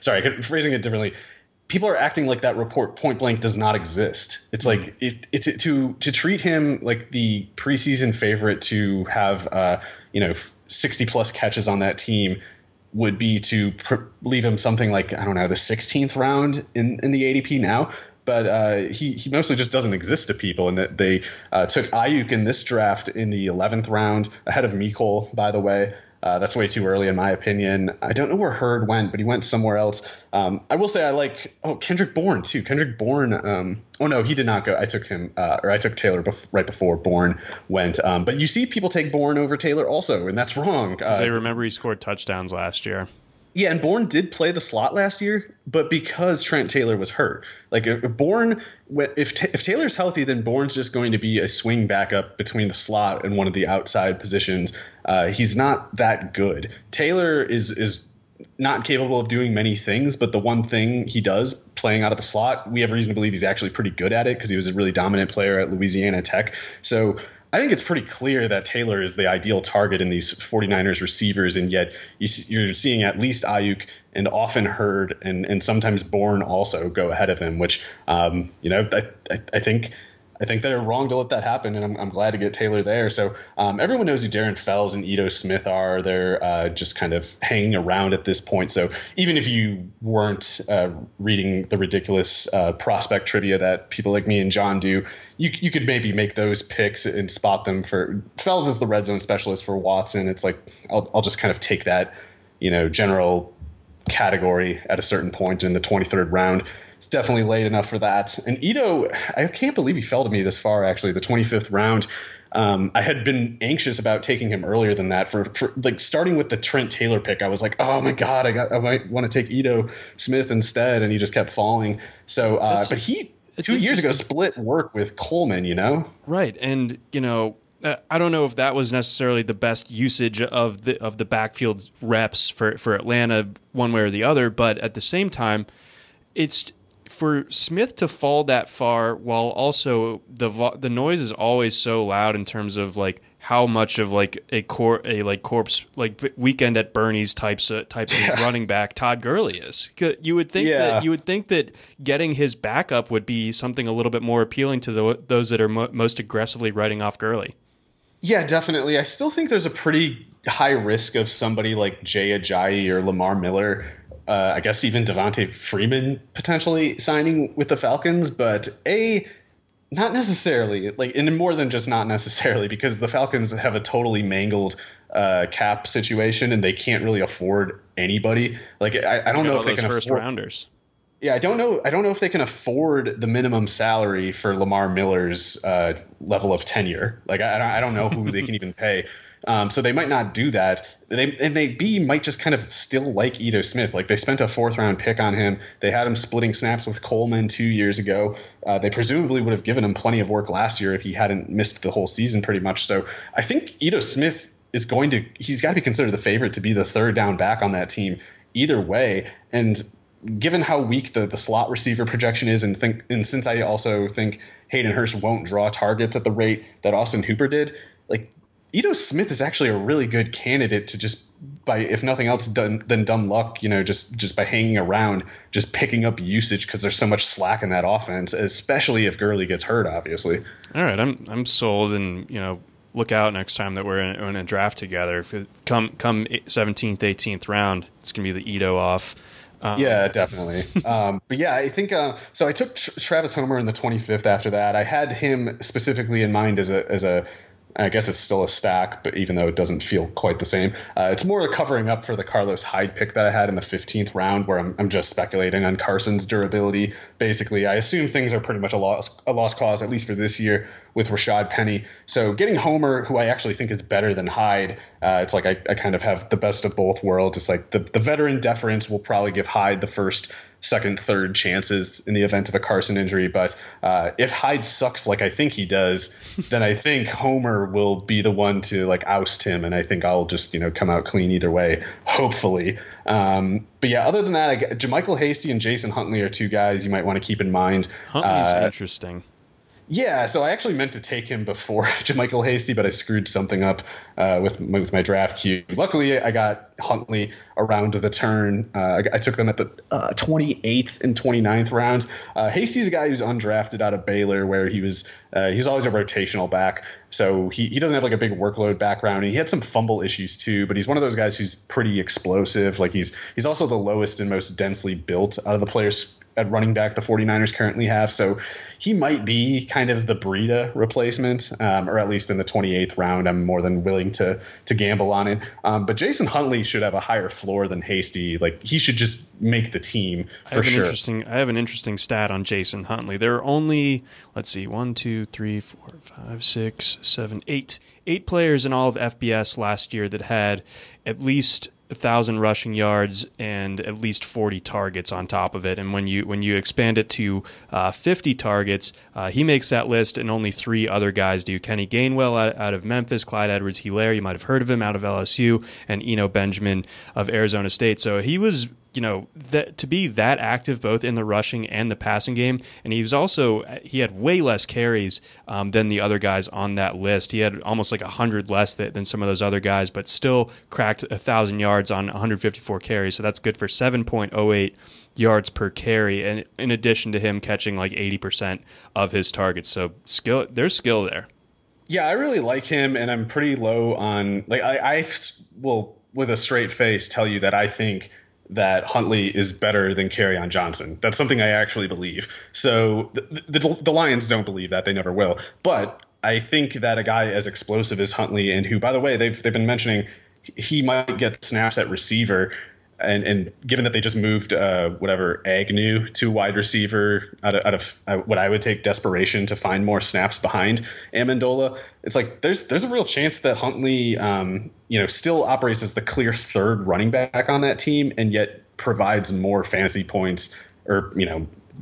sorry, phrasing it differently. People are acting like that report point blank does not exist. It's like it's to treat him like the preseason favorite to have 60 plus catches on that team would be to leave him something like, I don't know, the 16th round in the ADP now. But he mostly just doesn't exist to people, and that they took Ayuk in this draft in the 11th round ahead of Mecole, by the way. That's way too early in my opinion. I don't know where Hurd went, but he went somewhere else. I will say I like Kendrick Bourne too. Kendrick Bourne. Oh no, he did not go. I took him or I took Taylor right before Bourne went. But you see people take Bourne over Taylor also, and that's wrong. Because I remember he scored touchdowns last year. Yeah, and Bourne did play the slot last year, but because Trent Taylor was hurt. Like Bourne, if Taylor's healthy, then Bourne's just going to be a swing backup between the slot and one of the outside positions. He's not that good. Taylor is not capable of doing many things, but the one thing he does, playing out of the slot, we have reason to believe he's actually pretty good at it because he was a really dominant player at Louisiana Tech. So I think it's pretty clear that Taylor is the ideal target in these 49ers receivers, and yet you're seeing at least Ayuk and often Hurd and sometimes Bourne also go ahead of him, which I think they're wrong to let that happen, and I'm glad to get Taylor there. So everyone knows who Darren Fells and Ito Smith are. They're just kind of hanging around at this point. So even if you weren't reading the ridiculous prospect trivia that people like me and John do, you could maybe make those picks and spot them for – Fells is the red zone specialist for Watson. It's like I'll just kind of take that, general category at a certain point in the 23rd round. It's definitely late enough for that. And Ito, I can't believe he fell to me this far, actually, the 25th round. I had been anxious about taking him earlier than that. For like starting with the Trent Taylor pick, I was like, oh my God, I might want to take Ito Smith instead. And he just kept falling. So, but he 2 years ago split work with Coleman, Right. And, I don't know if that was necessarily the best usage of the backfield reps for Atlanta one way or the other. But at the same time, it's, for Smith to fall that far, while also the noise is always so loud in terms of like how much of like a Weekend at Bernie's type of running back Todd Gurley is. You would think that getting his backup would be something a little bit more appealing to those that are most aggressively writing off Gurley. Yeah, definitely. I still think there's a pretty high risk of somebody like Jay Ajayi or Lamar Miller. I guess even Devontae Freeman potentially signing with the Falcons, but not necessarily, like, and more than just not necessarily, because the Falcons have a totally mangled cap situation and they can't really afford anybody. Like, I don't know if they can afford first rounders. Yeah, I don't know if they can afford the minimum salary for Lamar Miller's level of tenure. Like, I don't know who they can even pay. So they might not do that. They might just kind of still like Ito Smith. Like, they spent a 4th round pick on him. They had him splitting snaps with Coleman 2 years ago. They presumably would have given him plenty of work last year if he hadn't missed the whole season pretty much. So I think Ito Smith he's got to be considered the favorite to be the 3rd down back on that team either way. And given how weak the slot receiver projection is, and since I also think Hayden Hurst won't draw targets at the rate that Austin Hooper did, like Ito Smith is actually a really good candidate to just, by if nothing else than dumb luck, you know, just by hanging around, just picking up usage because there's so much slack in that offense, especially if Gurley gets hurt, obviously. All right, I'm sold, and you know, look out next time that we're in a draft together. Come 17th, 18th round, it's gonna be the Ito off. Yeah, definitely. But yeah, I think so. I took Travis Homer in the 25th. After that, I had him specifically in mind as a. I guess it's still a stack, but even though it doesn't feel quite the same, it's more covering up for the Carlos Hyde pick that I had in the 15th round, where I'm just speculating on Carson's durability. Basically, I assume things are pretty much a lost cause, at least for this year, with Rashad Penny. So getting Homer, who I actually think is better than Hyde, it's like I kind of have the best of both worlds. It's like the veteran deference will probably give Hyde the first, second, third chances in the event of a Carson injury. But if Hyde sucks like I think he does, then I think Homer will be the one to like oust him. And I think I'll just, you know, come out clean either way, hopefully. But yeah, other than that, Jermichael Hasty and Jason Huntley are two guys you might want to keep in mind. Huntley's interesting. Yeah, so I actually meant to take him before Jermichael Hasty, but I screwed something up with my draft queue. Luckily, I got Huntley around the turn. I took them at the 28th and 29th rounds. Hasty's a guy who's undrafted out of Baylor, where he's always a rotational back. So he doesn't have like a big workload background. He had some fumble issues too, but he's one of those guys who's pretty explosive. Like he's also the lowest and most densely built out of the players at running back the 49ers currently have. So he might be kind of the Breida replacement, or at least in the 28th round. I'm more than willing to gamble on it. But Jason Huntley should have a higher floor than Hasty. Like he should just make the team for sure. I have an interesting stat on Jason Huntley. There are only, let's see, 8 players in all of FBS last year that had at least 1,000 rushing yards and at least 40 targets on top of it. And when you expand it to 50 targets, he makes that list, and only 3 other guys do. Kenny Gainwell out of Memphis, Clyde Edwards-Helaire, you might have heard of him, out of LSU, and Eno Benjamin of Arizona State. So he was, you know, to be that active both in the rushing and the passing game. And he had way less carries than the other guys on that list. He had almost like 100 less than some of those other guys, but still cracked 1,000 yards on 154 carries. So that's good for 7.08 yards per carry. And in addition to him catching like 80% of his targets. So there's skill there. Yeah, I really like him, and I'm pretty low on, like, I will with a straight face tell you that I think that Huntley is better than Kerryon Johnson. That's something I actually believe. So the Lions don't believe that. They never will. But I think that a guy as explosive as Huntley, and who, by the way, they've been mentioning he might get snaps at receiver, and given that they just moved Agnew to wide receiver out of what I would take desperation to find more snaps behind Amendola, it's like there's a real chance that Huntley still operates as the clear third running back on that team, and yet provides more fantasy points, or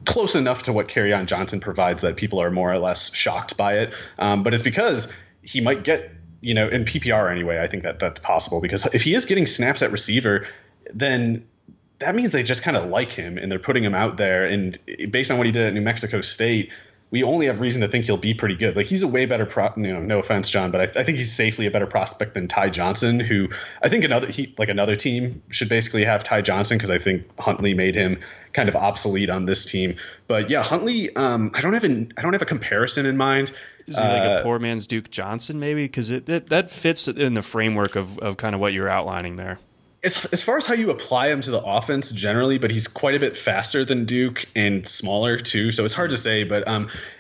close enough to what Kerryon Johnson provides that people are more or less shocked by it. But it's because he might get, in PPR anyway, I think that that's possible, because if he is getting snaps at receiver, then that means they just kind of like him and they're putting him out there. And based on what he did at New Mexico State, we only have reason to think he'll be pretty good. Like, he's a way better no offense, John, but I think he's safely a better prospect than Ty Johnson, who I think another team should basically have Ty Johnson, because I think Huntley made him kind of obsolete on this team. But yeah, Huntley, I don't have a comparison in mind. Is he like a poor man's Duke Johnson, maybe? Because that fits in the framework of kind of what you're outlining there. As far as how you apply him to the offense generally, but he's quite a bit faster than Duke and smaller too, so it's hard to say. But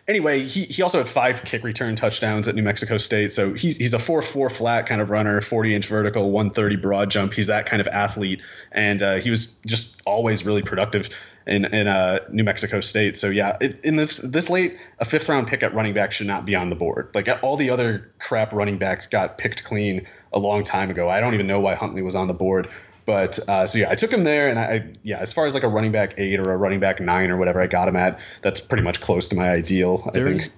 anyway, he also had 5 kick return touchdowns at New Mexico State, so he's a 4.4 flat kind of runner, 40-inch vertical, 130 broad jump. He's that kind of athlete, and he was just always really productive in New Mexico State. So yeah, in this late, a 5th round pick at running back should not be on the board. Like, all the other crap running backs got picked clean a long time ago. I don't even know why Huntley was on the board, but so yeah, I took him there, and I as far as like a running back 8 or a running back 9 or whatever I got him at, that's pretty much close to my ideal. I think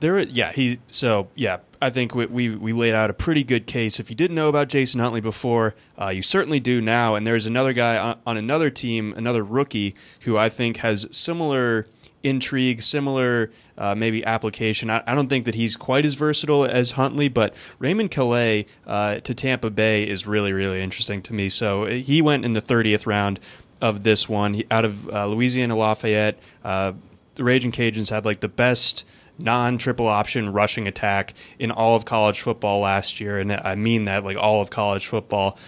There, yeah, he. So yeah, I think we laid out a pretty good case. If you didn't know about Jason Huntley before, you certainly do now. And there's another guy on another team, another rookie, who I think has similar intrigue, similar maybe application. I don't think that he's quite as versatile as Huntley, but Raymond Calais to Tampa Bay is really, really interesting to me. So he went in the 30th round of this one, out of Louisiana Lafayette. The Ragin' Cajuns had like the best non-triple option rushing attack in all of college football last year, and I mean that like all of college football.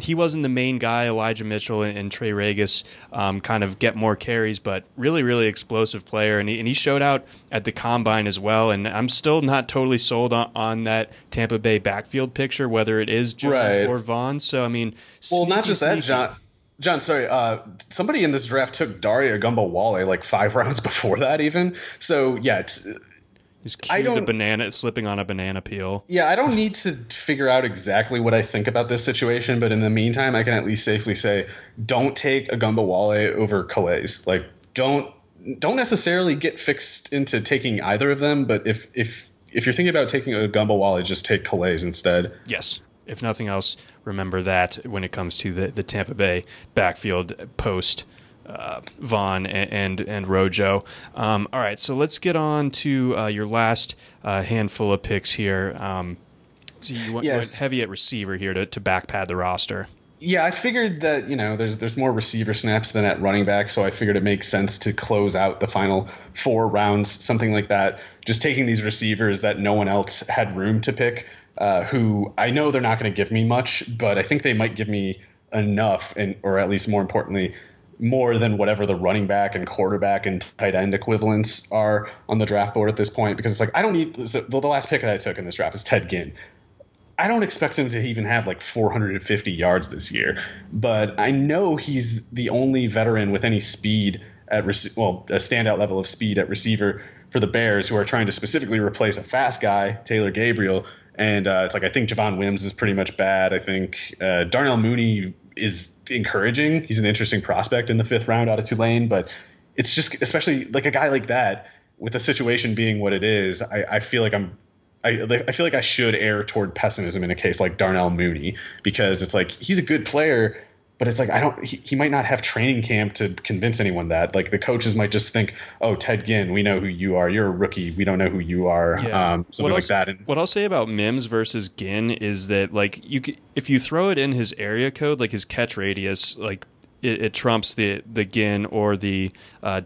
He wasn't the main guy. Elijah Mitchell and Trey Regis kind of get more carries, but really, really explosive player, and he showed out at the Combine as well, and I'm still not totally sold on that Tampa Bay backfield picture, whether it is Jones or Vaughn. So, I mean... Well, not just that, John, sorry, somebody in this draft took Dario Gumbawale like 5 rounds before that even. So, yeah, it's the banana slipping on a banana peel. Yeah, I don't need to figure out exactly what I think about this situation, but in the meantime, I can at least safely say don't take a Gumbawale over Calais. Like, don't necessarily get fixed into taking either of them, but if you're thinking about taking a Gumbawale, just take Calais instead. Yes. If nothing else, remember that when it comes to the Tampa Bay backfield post Vaughn and Rojo. All right, so let's get on to your last handful of picks here. So you went heavy at receiver here to back pad the roster. Yeah, I figured that there's more receiver snaps than at running back, so I figured it makes sense to close out the final 4 rounds, something like that, just taking these receivers that no one else had room to pick. Who I know they're not going to give me much, but I think they might give me enough, or at least more importantly, more than whatever the running back and quarterback and tight end equivalents are on the draft board at this point. Because it's like, I don't need the last pick that I took in this draft is Ted Ginn. I don't expect him to even have like 450 yards this year, but I know he's the only veteran with any speed a standout level of speed at receiver for the Bears, who are trying to specifically replace a fast guy, Taylor Gabriel. And it's like, I think Javon Wims is pretty much bad. I think Darnell Mooney is encouraging. He's an interesting prospect in the 5th round out of Tulane. But it's just, especially like a guy like that, with the situation being what it is, I feel like I should err toward pessimism in a case like Darnell Mooney, because it's like, he's a good player, but it's like, he might not have training camp to convince anyone that. Like, the coaches might just think, oh, Ted Ginn, we know who you are. You're a rookie. We don't know who you are. Yeah. Something like that. And what I'll say about Mims versus Ginn is that, like, if you throw it in his area code, like his catch radius, like it trumps the Ginn or the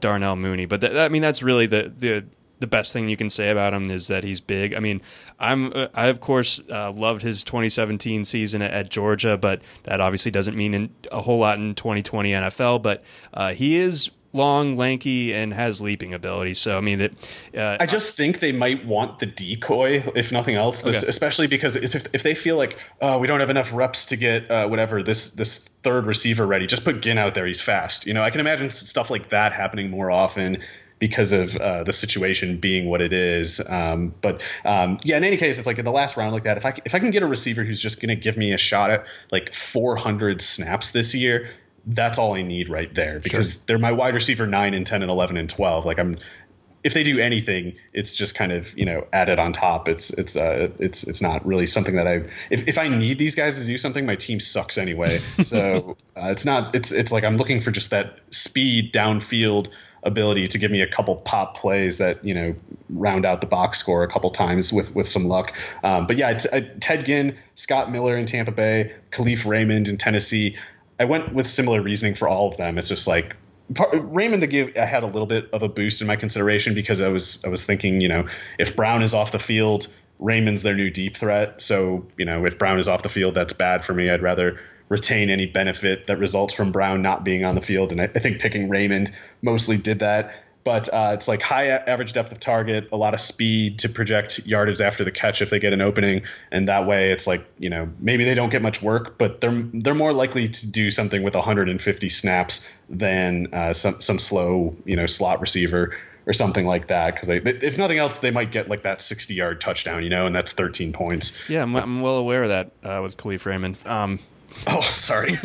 Darnell Mooney. But that's really the best thing you can say about him, is that he's big. I mean, I of course loved his 2017 season at Georgia, but that obviously doesn't mean a whole lot in 2020 NFL. But he is long, lanky, and has leaping ability. So, I mean, I just think they might want the decoy, if nothing else, especially because if they feel like, oh, we don't have enough reps to get this 3rd receiver ready, just put Ginn out there. He's fast. I can imagine stuff like that happening more often, because of the situation being what it is. But in any case, it's like in the last round like that, if I can get a receiver who's just going to give me a shot at like 400 snaps this year, that's all I need right there, because they're my wide receiver 9 and 10 and 11 and 12. Like, if they do anything, it's just kind of, added on top. It's not really something that if I need these guys to do something, my team sucks anyway. So it's like, I'm looking for just that speed downfield ability to give me a couple pop plays that round out the box score a couple times with some luck. Ted Ginn, Scott Miller in Tampa Bay, Khalif Raymond in Tennessee. I went with similar reasoning for all of them. It's just like Raymond. I had a little bit of a boost in my consideration because I was thinking, if Brown is off the field, Raymond's their new deep threat. So if Brown is off the field, that's bad for me. I'd rather retain any benefit that results from Brown not being on the field. And I think picking Raymond mostly did that. But it's like high average depth of target, a lot of speed to project yardage after the catch if they get an opening. And that way it's like, maybe they don't get much work, but they're more likely to do something with 150 snaps than some slow, slot receiver or something like that, because if nothing else, they might get like that 60-yard touchdown, and that's 13 points. Yeah, I'm well aware of that with Khalif Raymond. Sorry.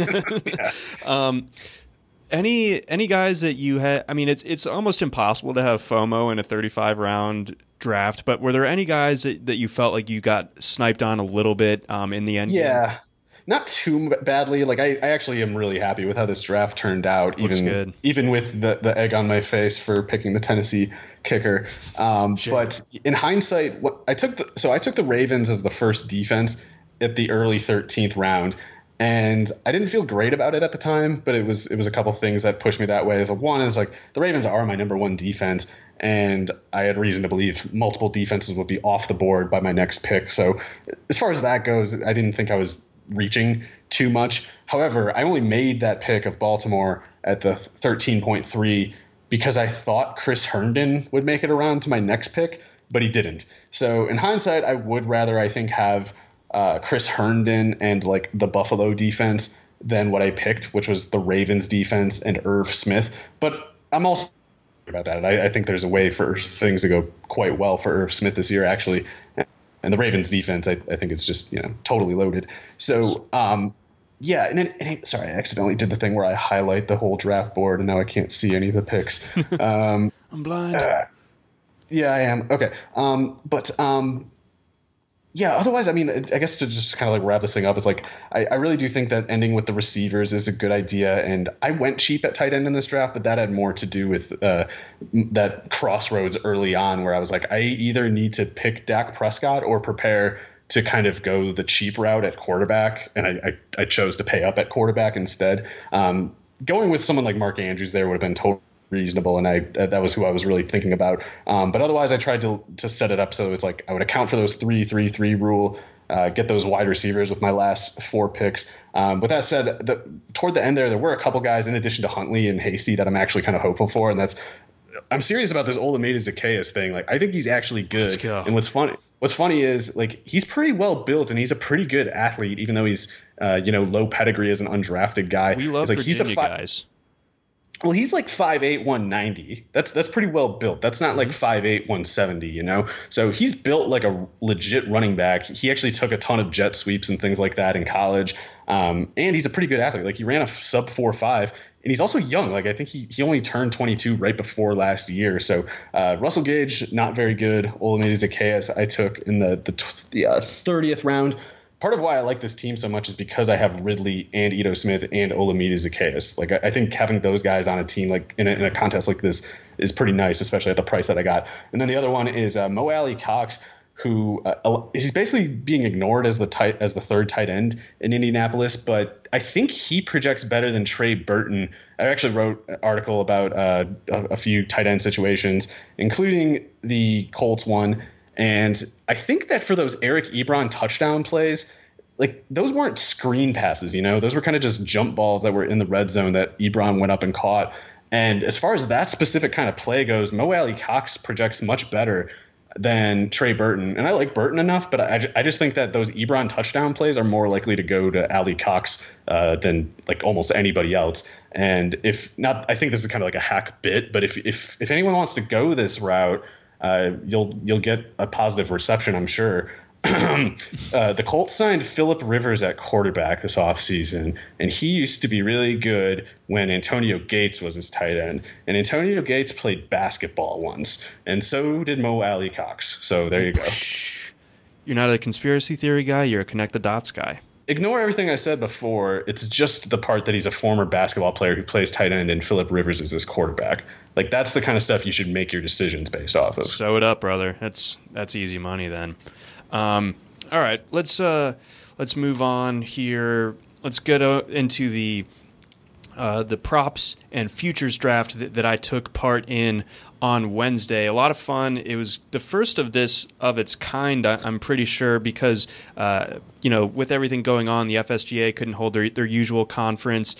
Yeah. Any guys that you had? I mean, it's almost impossible to have FOMO in a 35-round draft, but were there any guys that you felt like you got sniped on a little bit in the end? Yeah, not too badly. Like I actually am really happy with how this draft turned out. Even with the egg on my face for picking the Tennessee kicker. But in hindsight, I took the Ravens as the first defense at the early 13th round. And I didn't feel great about it at the time, but it was a couple things that pushed me that way. So one is like the Ravens are my number one defense, and I had reason to believe multiple defenses would be off the board by my next pick. So as far as that goes, I didn't think I was reaching too much. However, I only made that pick of Baltimore at the 13.3 because I thought Chris Herndon would make it around to my next pick, but he didn't. So in hindsight, I would rather, I think, have Chris Herndon and like the Buffalo defense than what I picked, which was the Ravens defense and Irv Smith. But I'm also about that. I think there's a way for things to go quite well for Irv Smith this year, actually. And the Ravens defense, I think it's just, totally loaded. So, yeah. Sorry, I accidentally did the thing where I highlight the whole draft board and now I can't see any of the picks. I'm blind. Yeah, I am. Okay. Yeah, otherwise, I mean, I guess to just kind of like wrap this thing up, it's like I really do think that ending with the receivers is a good idea. And I went cheap at tight end in this draft, but that had more to do with that crossroads early on where I was like, I either need to pick Dak Prescott or prepare to kind of go the cheap route at quarterback. And I chose to pay up at quarterback instead. Going with someone like Mark Andrews there would have been totally reasonable, and that was who I was really thinking about. But otherwise, I tried to set it up so it's like I would account for those 3-3-3 rule, get those wide receivers with my last four picks. With that said, toward the end there were a couple guys in addition to Huntley and Hasty that I'm actually kind of hopeful for, and I'm serious about this Olamide Zaccheaus thing. Like I think he's actually good. Let's go. And what's funny is like he's pretty well built and he's a pretty good athlete, even though he's low pedigree as an undrafted guy. We love like, Virginia guys. Well, he's like 5'8", 190. That's pretty well built. That's not like 5'8", 170, So he's built like a legit running back. He actually took a ton of jet sweeps and things like that in college. And he's a pretty good athlete. Like he ran a sub 4.5, and he's also young. Like I think he only turned 22 right before last year. So Russell Gage, not very good. Olamide Zaccheaus I took in the 30th round. Part of why I like this team so much is because I have Ridley and Ito Smith and Olamide Zaccheaus. Like I think having those guys on a team like in a contest like this is pretty nice, especially at the price that I got. And then the other one is Mo Alley Cox, who he's basically being ignored as the third tight end in Indianapolis, but I think he projects better than Trey Burton. I actually wrote an article about a few tight end situations, including the Colts one. And I think that for those Eric Ebron touchdown plays, like those weren't screen passes, those were kind of just jump balls that were in the red zone that Ebron went up and caught. And as far as that specific kind of play goes, Mo Alley Cox projects much better than Trey Burton. And I like Burton enough, but I just think that those Ebron touchdown plays are more likely to go to Alley Cox than like almost anybody else. And if not, I think this is kind of like a hack bit, but if anyone wants to go this route, you'll get a positive reception, I'm sure. The Colts signed Phillip Rivers at quarterback this offseason, and he used to be really good when Antonio Gates was his tight end. And Antonio Gates played basketball once, and so did Mo Alley Cox. So there you go. You're not a conspiracy theory guy. You're a connect the dots guy. Ignore everything I said before. It's just the part that he's a former basketball player who plays tight end and Phillip Rivers is his quarterback. Like that's the kind of stuff you should make your decisions based off of. Sew it up, brother. That's easy money then. All right, let's move on here. Let's get into the props and futures draft that I took part in on Wednesday. A lot of fun. It was the first of its kind, I'm pretty sure, because with everything going on, the FSGA couldn't hold their usual conference,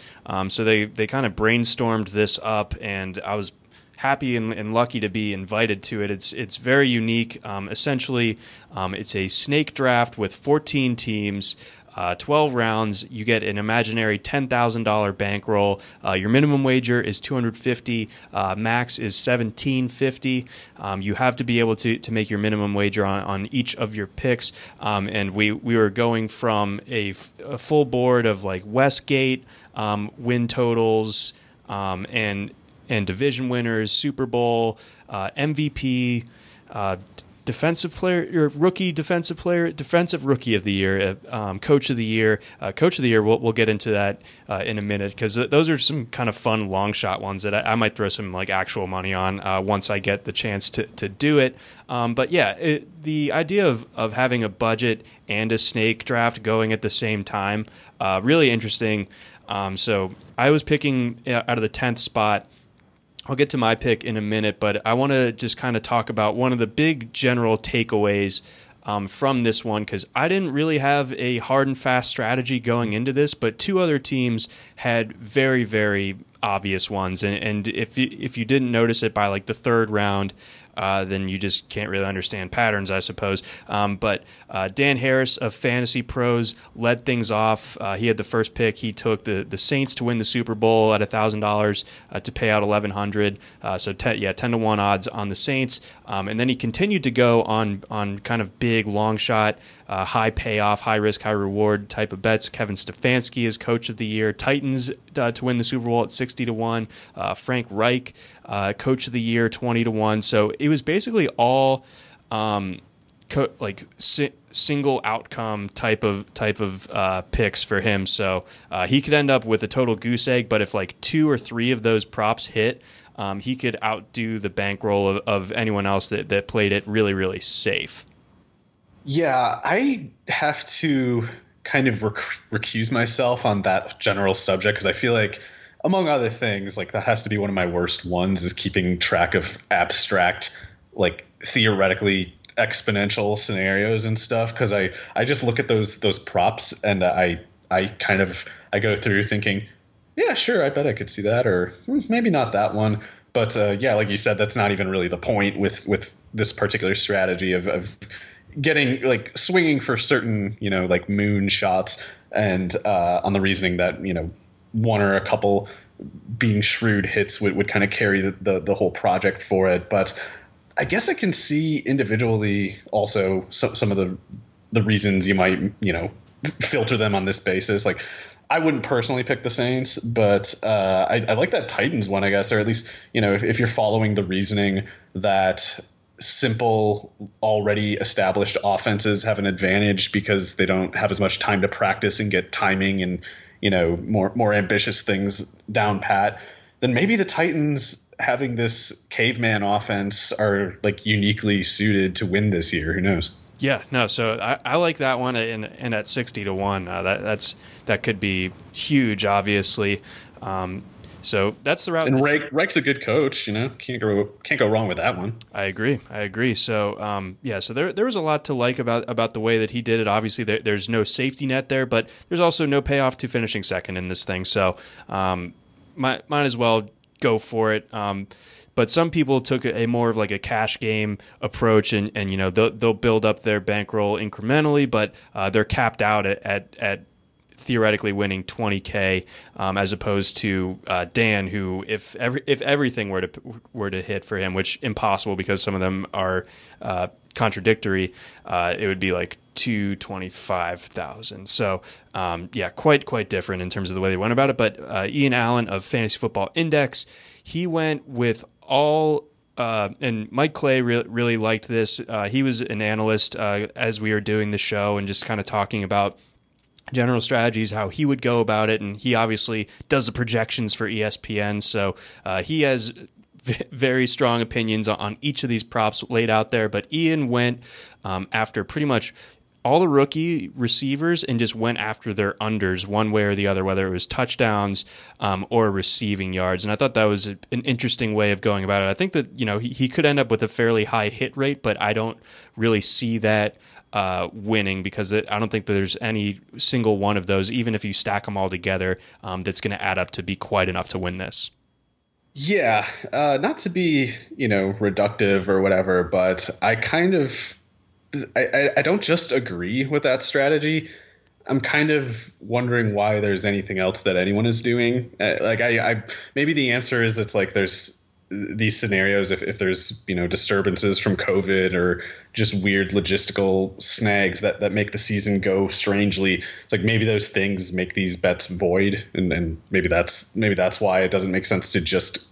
so they kind of brainstormed this up, and I was happy and lucky to be invited to it. It's very unique. Essentially, it's a snake draft with 14 teams. 12 rounds, you get an imaginary $10,000 bankroll. Your minimum wager is $250. Max is $1,750. You have to be able to make your minimum wager on each of your picks. And we were going from a full board of like Westgate, win totals, and division winners, Super Bowl, MVP, defensive player, your rookie defensive player, defensive rookie of the year, coach of the year. We'll get into that in a minute, because those are some kind of fun long shot ones that I might throw some like actual money on once I get the chance to do it. But yeah, the idea of having a budget and a snake draft going at the same time, really interesting. So I was picking out of the 10th spot. I'll get to my pick in a minute, but I want to just kind of talk about one of the big general takeaways from this one, because I didn't really have a hard and fast strategy going into this, but two other teams had very, very obvious ones. And if you didn't notice it by like the third round, then you just can't really understand patterns, I suppose. But Dan Harris of Fantasy Pros led things off. He had the first pick. He took the Saints to win the Super Bowl at $1,000 to pay out $1,100. So 10 to 1 odds on the Saints. And then he continued to go on kind of big long shot, high payoff, high risk, high reward type of bets. Kevin Stefanski is Coach of the Year. Titans to win the Super Bowl at 60 to 1. Frank Reich, Coach of the Year, 20 to 1. So it was basically all single outcome type of picks for him. So he could end up with a total goose egg, but if like two or three of those props hit, he could outdo the bankroll of anyone else that played it really, really safe. Yeah, I have to kind of recuse myself on that general subject, because I feel like, among other things, like that has to be one of my worst ones, is keeping track of abstract, like theoretically exponential scenarios and stuff. Because I just look at those props and I go through thinking, yeah, sure, I bet I could see that, or maybe not that one. But yeah, like you said, that's not even really the point with this particular strategy of getting like swinging for certain, you know, like moon shots, and on the reasoning that, you know, one or a couple being shrewd hits would kind of carry the whole project for it. But I guess I can see individually also some of the reasons you might, you know, filter them on this basis. Like, I wouldn't personally pick the Saints, but I like that Titans one, I guess, or at least, you know, if you're following the reasoning that simple, already established offenses have an advantage because they don't have as much time to practice and get timing and, you know, more ambitious things down pat, then maybe the Titans having this caveman offense are like uniquely suited to win this year. Who knows? Yeah, no. So I like that one, and at 60 to 1, that could be huge, obviously. So that's the route. And Reich's a good coach, you know. Can't go wrong with that one. I agree. So yeah. So there was a lot to like about the way that he did it. Obviously, there's no safety net there, but there's also no payoff to finishing second in this thing. So might as well go for it. But some people took a more of like a cash game approach, and you know they'll build up their bankroll incrementally, but they're capped out at theoretically winning $20,000, as opposed to Dan, who if everything were to hit for him, which impossible because some of them are contradictory, it would be like $225,000. So yeah, quite different in terms of the way they went about it. But Ian Allen of Fantasy Football Index, he went with all. And Mike Clay really liked this. He was an analyst as we were doing the show and just kind of talking about general strategies, how he would go about it, and he obviously does the projections for ESPN, so he has very strong opinions on each of these props laid out there. But Ian went after pretty much all the rookie receivers and just went after their unders one way or the other, whether it was touchdowns or receiving yards. And I thought that was an interesting way of going about it. I think that, you know, he could end up with a fairly high hit rate, but I don't really see that winning, because I don't think there's any single one of those, even if you stack them all together, that's going to add up to be quite enough to win this. Yeah. Not to be, you know, reductive or whatever, but I kind of, I don't just agree with that strategy. I'm kind of wondering why there's anything else that anyone is doing. Like I maybe the answer is it's like there's these scenarios if there's, you know, disturbances from COVID or just weird logistical snags that make the season go strangely. It's like maybe those things make these bets void, and maybe that's why it doesn't make sense to just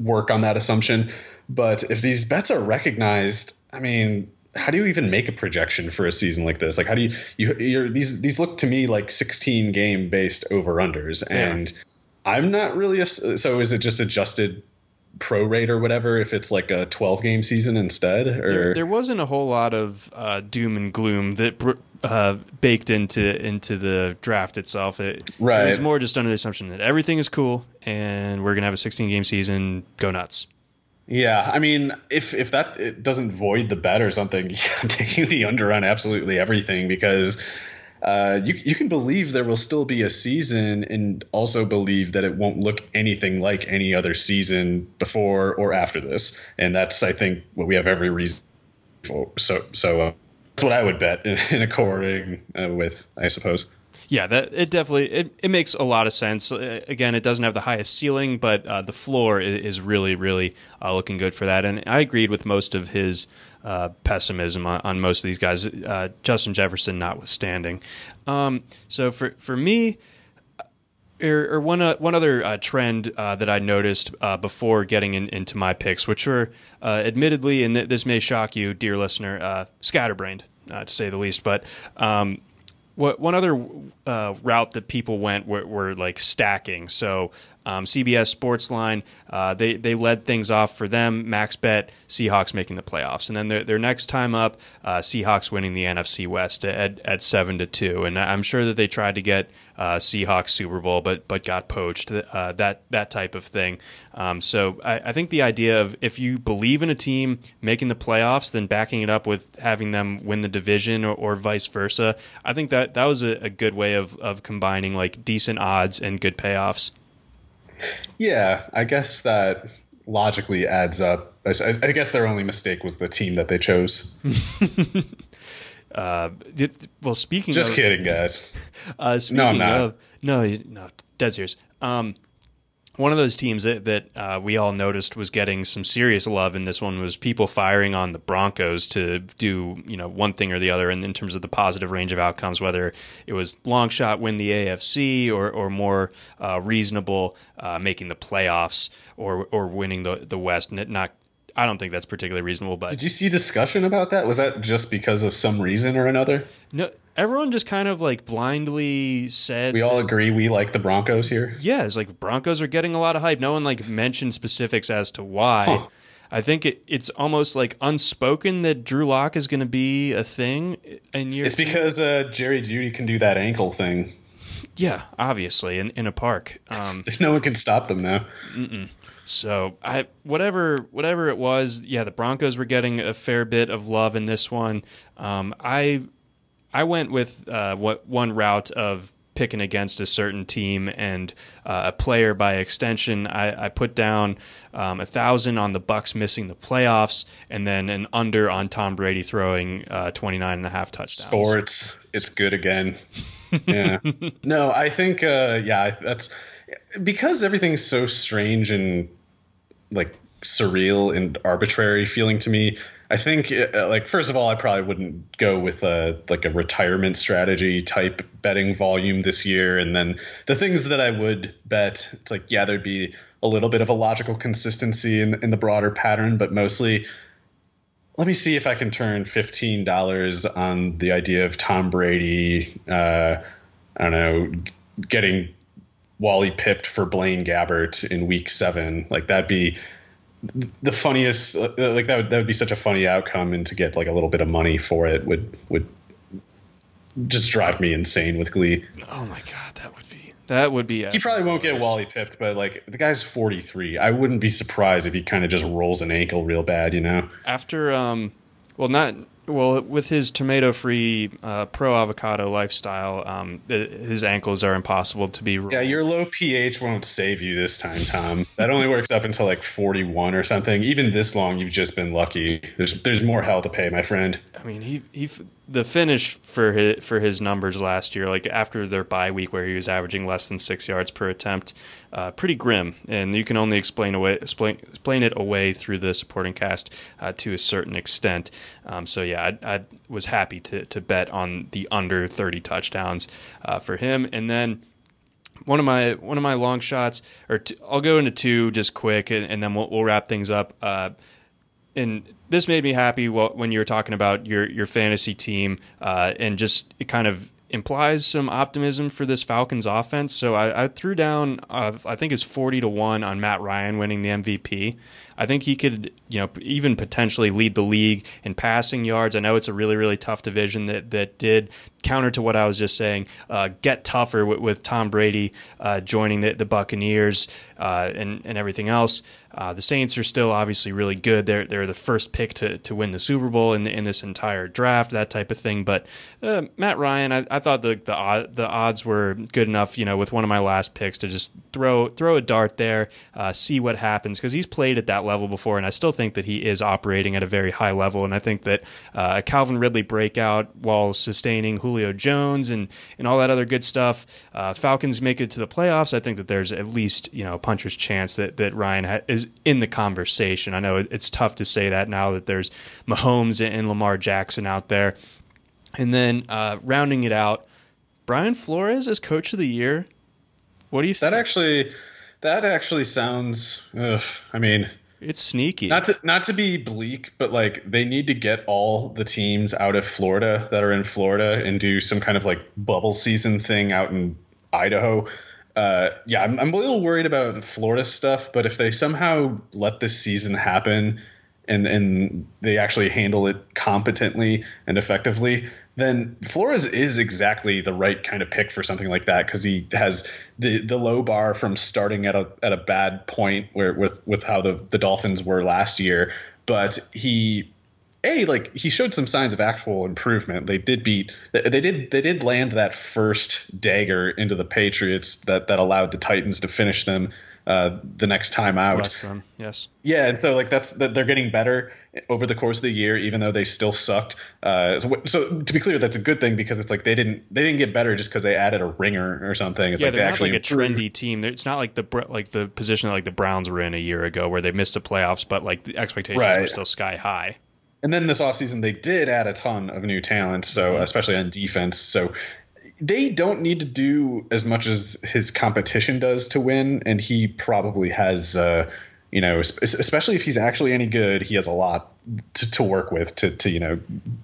work on that assumption. But if these bets are recognized, I mean, how do you even make a projection for a season like this? Like, how do you're these look to me like 16 game based over unders, and I'm not really so is it just adjusted pro rate or whatever if it's like a 12 game season instead? Or there wasn't a whole lot of doom and gloom that baked into the draft itself. It was more just under the assumption that everything is cool and we're gonna have a 16 game season. Go nuts. Yeah, I mean, if that it doesn't void the bet or something, I'm taking the under on absolutely everything, because you can believe there will still be a season and also believe that it won't look anything like any other season before or after this. And that's, I think, what we have every reason for. So that's what I would bet in according with, I suppose. Yeah, it definitely makes a lot of sense. Again, it doesn't have the highest ceiling, but the floor is really, really looking good for that. And I agreed with most of his pessimism on most of these guys, Justin Jefferson notwithstanding. So for me, or one other trend that I noticed before getting into my picks, which were admittedly, and this may shock you, dear listener, scatterbrained, to say the least, but one other route that people went were like stacking. So CBS Sportsline, they led things off for them. Max bet Seahawks making the playoffs, and then their next time up, Seahawks winning the NFC West at 7-2. And I'm sure that they tried to get Seahawks Super Bowl, but got poached. That type of thing. So I think the idea of, if you believe in a team making the playoffs, then backing it up with having them win the division or vice versa. I think that was a good way of combining like decent odds and good payoffs. Yeah, I guess that logically adds up. I guess their only mistake was the team that they chose. Well, speaking just of... Just kidding, guys. Speaking no, I'm not. Of... No, dead serious. One of those teams that we all noticed was getting some serious love in this one was people firing on the Broncos to do, one thing or the other, and in terms of the positive range of outcomes, whether it was long shot win the AFC or more reasonable making the playoffs or winning the West. Not, I don't think that's particularly reasonable. But did you see discussion about that? Was that just because of some reason or another? No. Everyone just kind of like blindly said... We all agree we like the Broncos here? Yeah, it's like Broncos are getting a lot of hype. No one like mentioned specifics as to why. Huh. I think it's almost like unspoken that Drew Lock is going to be a thing in year two. Because Jerry Jeudy can do that ankle thing. Yeah, obviously, in a park. No one can stop them now. Mm-mm. So whatever it was, yeah, the Broncos were getting a fair bit of love in this one. I went with one route of picking against a certain team and a player by extension. I put down 1,000 on the Bucks missing the playoffs, and then an under on Tom Brady throwing 29.5 touchdowns. Sports, it's good again. Yeah. No, I think that's because everything's so strange and like surreal and arbitrary feeling to me. I think, like, first of all, I probably wouldn't go with a retirement strategy type betting volume this year. And then the things that I would bet, it's like, yeah, there'd be a little bit of a logical consistency in the broader pattern, but mostly, let me see if I can turn $15 on the idea of Tom Brady, I don't know, getting Wally pipped for Blaine Gabbert in week 7. Like, that'd be the funniest, like that would be such a funny outcome, and to get like a little bit of money for it would just drive me insane with glee. Oh my god, that would be. He probably won't get Wally pipped, but like the guy's 43. I wouldn't be surprised if he kind of just rolls an ankle real bad, After with his tomato-free pro avocado lifestyle, his ankles are impossible to be rolled. Yeah, your low pH won't save you this time, Tom. That only works up until like 41 or something. Even this long, you've just been lucky. There's more hell to pay, my friend. I mean, he the finish for his numbers last year, like after their bye week, where he was averaging less than 6 yards per attempt, pretty grim. And you can only explain it away through the supporting cast to a certain extent. So yeah, I was happy to bet on the under 30 touchdowns for him. And then one of my long shots, I'll go into two just quick, and then we'll wrap things up. and this made me happy when you were talking about your fantasy team, and just it kind of implies some optimism for this Falcons offense. So I threw down, I think it's 40-1 on Matt Ryan winning the MVP. I think he could, even potentially lead the league in passing yards. I know it's a really, really tough division that did counter to what I was just saying, get tougher with Tom Brady joining the Buccaneers and everything else. The Saints are still obviously really good. They're the first pick to win the Super Bowl in this entire draft, that type of thing. But Matt Ryan, I thought the odds were good enough, with one of my last picks to just throw a dart there, see what happens, because he's played at that level before, and I still think that he is operating at a very high level. And I think that a Calvin Ridley breakout while sustaining Julio Jones and all that other good stuff, Falcons make it to the playoffs. I think that there's at least a puncher's chance that Ryan is in the conversation. I know it's tough to say that now that there's Mahomes and Lamar Jackson out there. And then rounding it out, Brian Flores as Coach of the Year. What do you think? That actually sounds. It's sneaky. Not to be bleak, but they need to get all the teams out of Florida that are in Florida and do some kind of bubble season thing out in Idaho. I'm a little worried about the Florida stuff, but if they somehow let this season happen and they actually handle it competently and effectively, then Flores is exactly the right kind of pick for something like that, because he has the low bar from starting at a bad point where with how the Dolphins were last year. But he showed some signs of actual improvement. They did land that first dagger into the Patriots that allowed the Titans to finish them the next time out. Bless them. Yes. Yeah, and so they're getting better over the course of the year, even though they still sucked. So to be clear, that's a good thing, because it's they didn't get better just because they added a ringer or something. It's they're actually not a trendy team. It's not the position that the Browns were in a year ago where they missed the playoffs, but the expectations were still sky high. And then this offseason, they did add a ton of new talent, so especially on defense. So they don't need to do as much as his competition does to win, and he probably has, especially if he's actually any good, he has a lot to work with to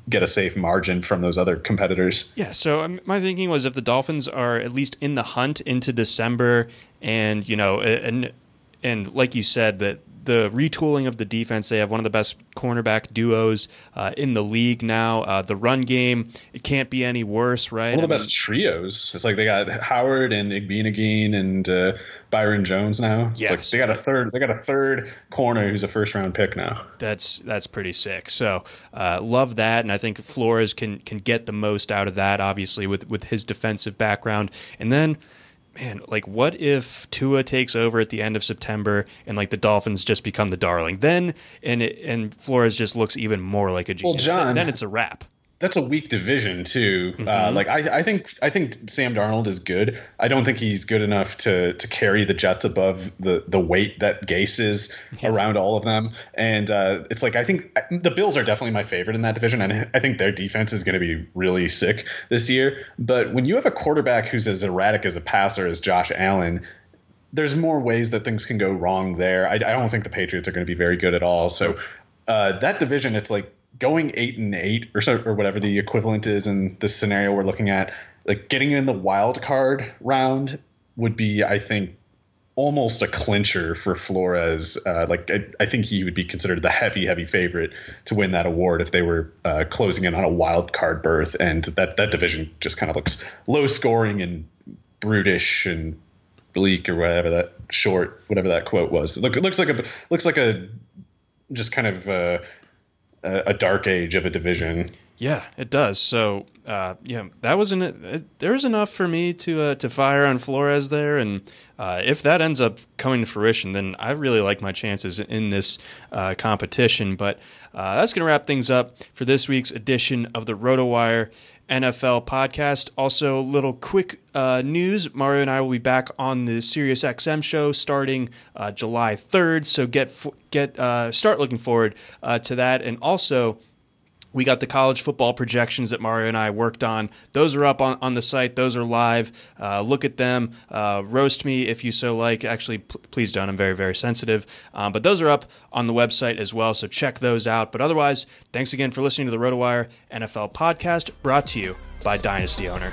get a safe margin from those other competitors. Yeah, so my thinking was, if the Dolphins are at least in the hunt into December, and and like you said, that the retooling of the defense, they have one of the best cornerback duos in the league now. The run game, it can't be any worse, right? One of the best trios. It's they got Howard and Igbenoghin and Byron Jones now. Yes. It's they got a third corner who's a first round pick now. That's pretty sick. So love that, and I think Flores can get the most out of that, obviously with his defensive background. And then, man, what if Tua takes over at the end of September and the Dolphins just become the darling then, and Flores just looks even more like a genius? Well, John, then it's a wrap. That's a weak division too. Mm-hmm. I think Sam Darnold is good. I don't think he's good enough to carry the Jets above the weight that Gase is around all of them. And I think the Bills are definitely my favorite in that division, and I think their defense is going to be really sick this year. But when you have a quarterback who's as erratic as a passer as Josh Allen, there's more ways that things can go wrong there. I don't think the Patriots are going to be very good at all. So that division, it's going 8-8 or whatever the equivalent is in this scenario we're looking at, getting in the wild card round would be, I think, almost a clincher for Flores. I think he would be considered the heavy favorite to win that award if they were closing in on a wild card berth. And that division just kind of looks low scoring and brutish and bleak, or whatever that quote was. It looks like a just kind of a dark age of a division. Yeah, it does. So that was there's enough for me to fire on Flores there, and if that ends up coming to fruition, then I really like my chances in this competition. But that's going to wrap things up for this week's edition of the RotoWire NFL podcast. Also, little quick news. Mario and I will be back on the SiriusXM show starting July 3rd. So start looking forward to that. And also, We got the college football projections that Mario and I worked on. Those are up on the site. Those are live. Look at them. Roast me if you so like. Actually, please don't. I'm very, very sensitive. But those are up on the website as well, so check those out. But otherwise, thanks again for listening to the RotoWire NFL podcast, brought to you by Dynasty Owner.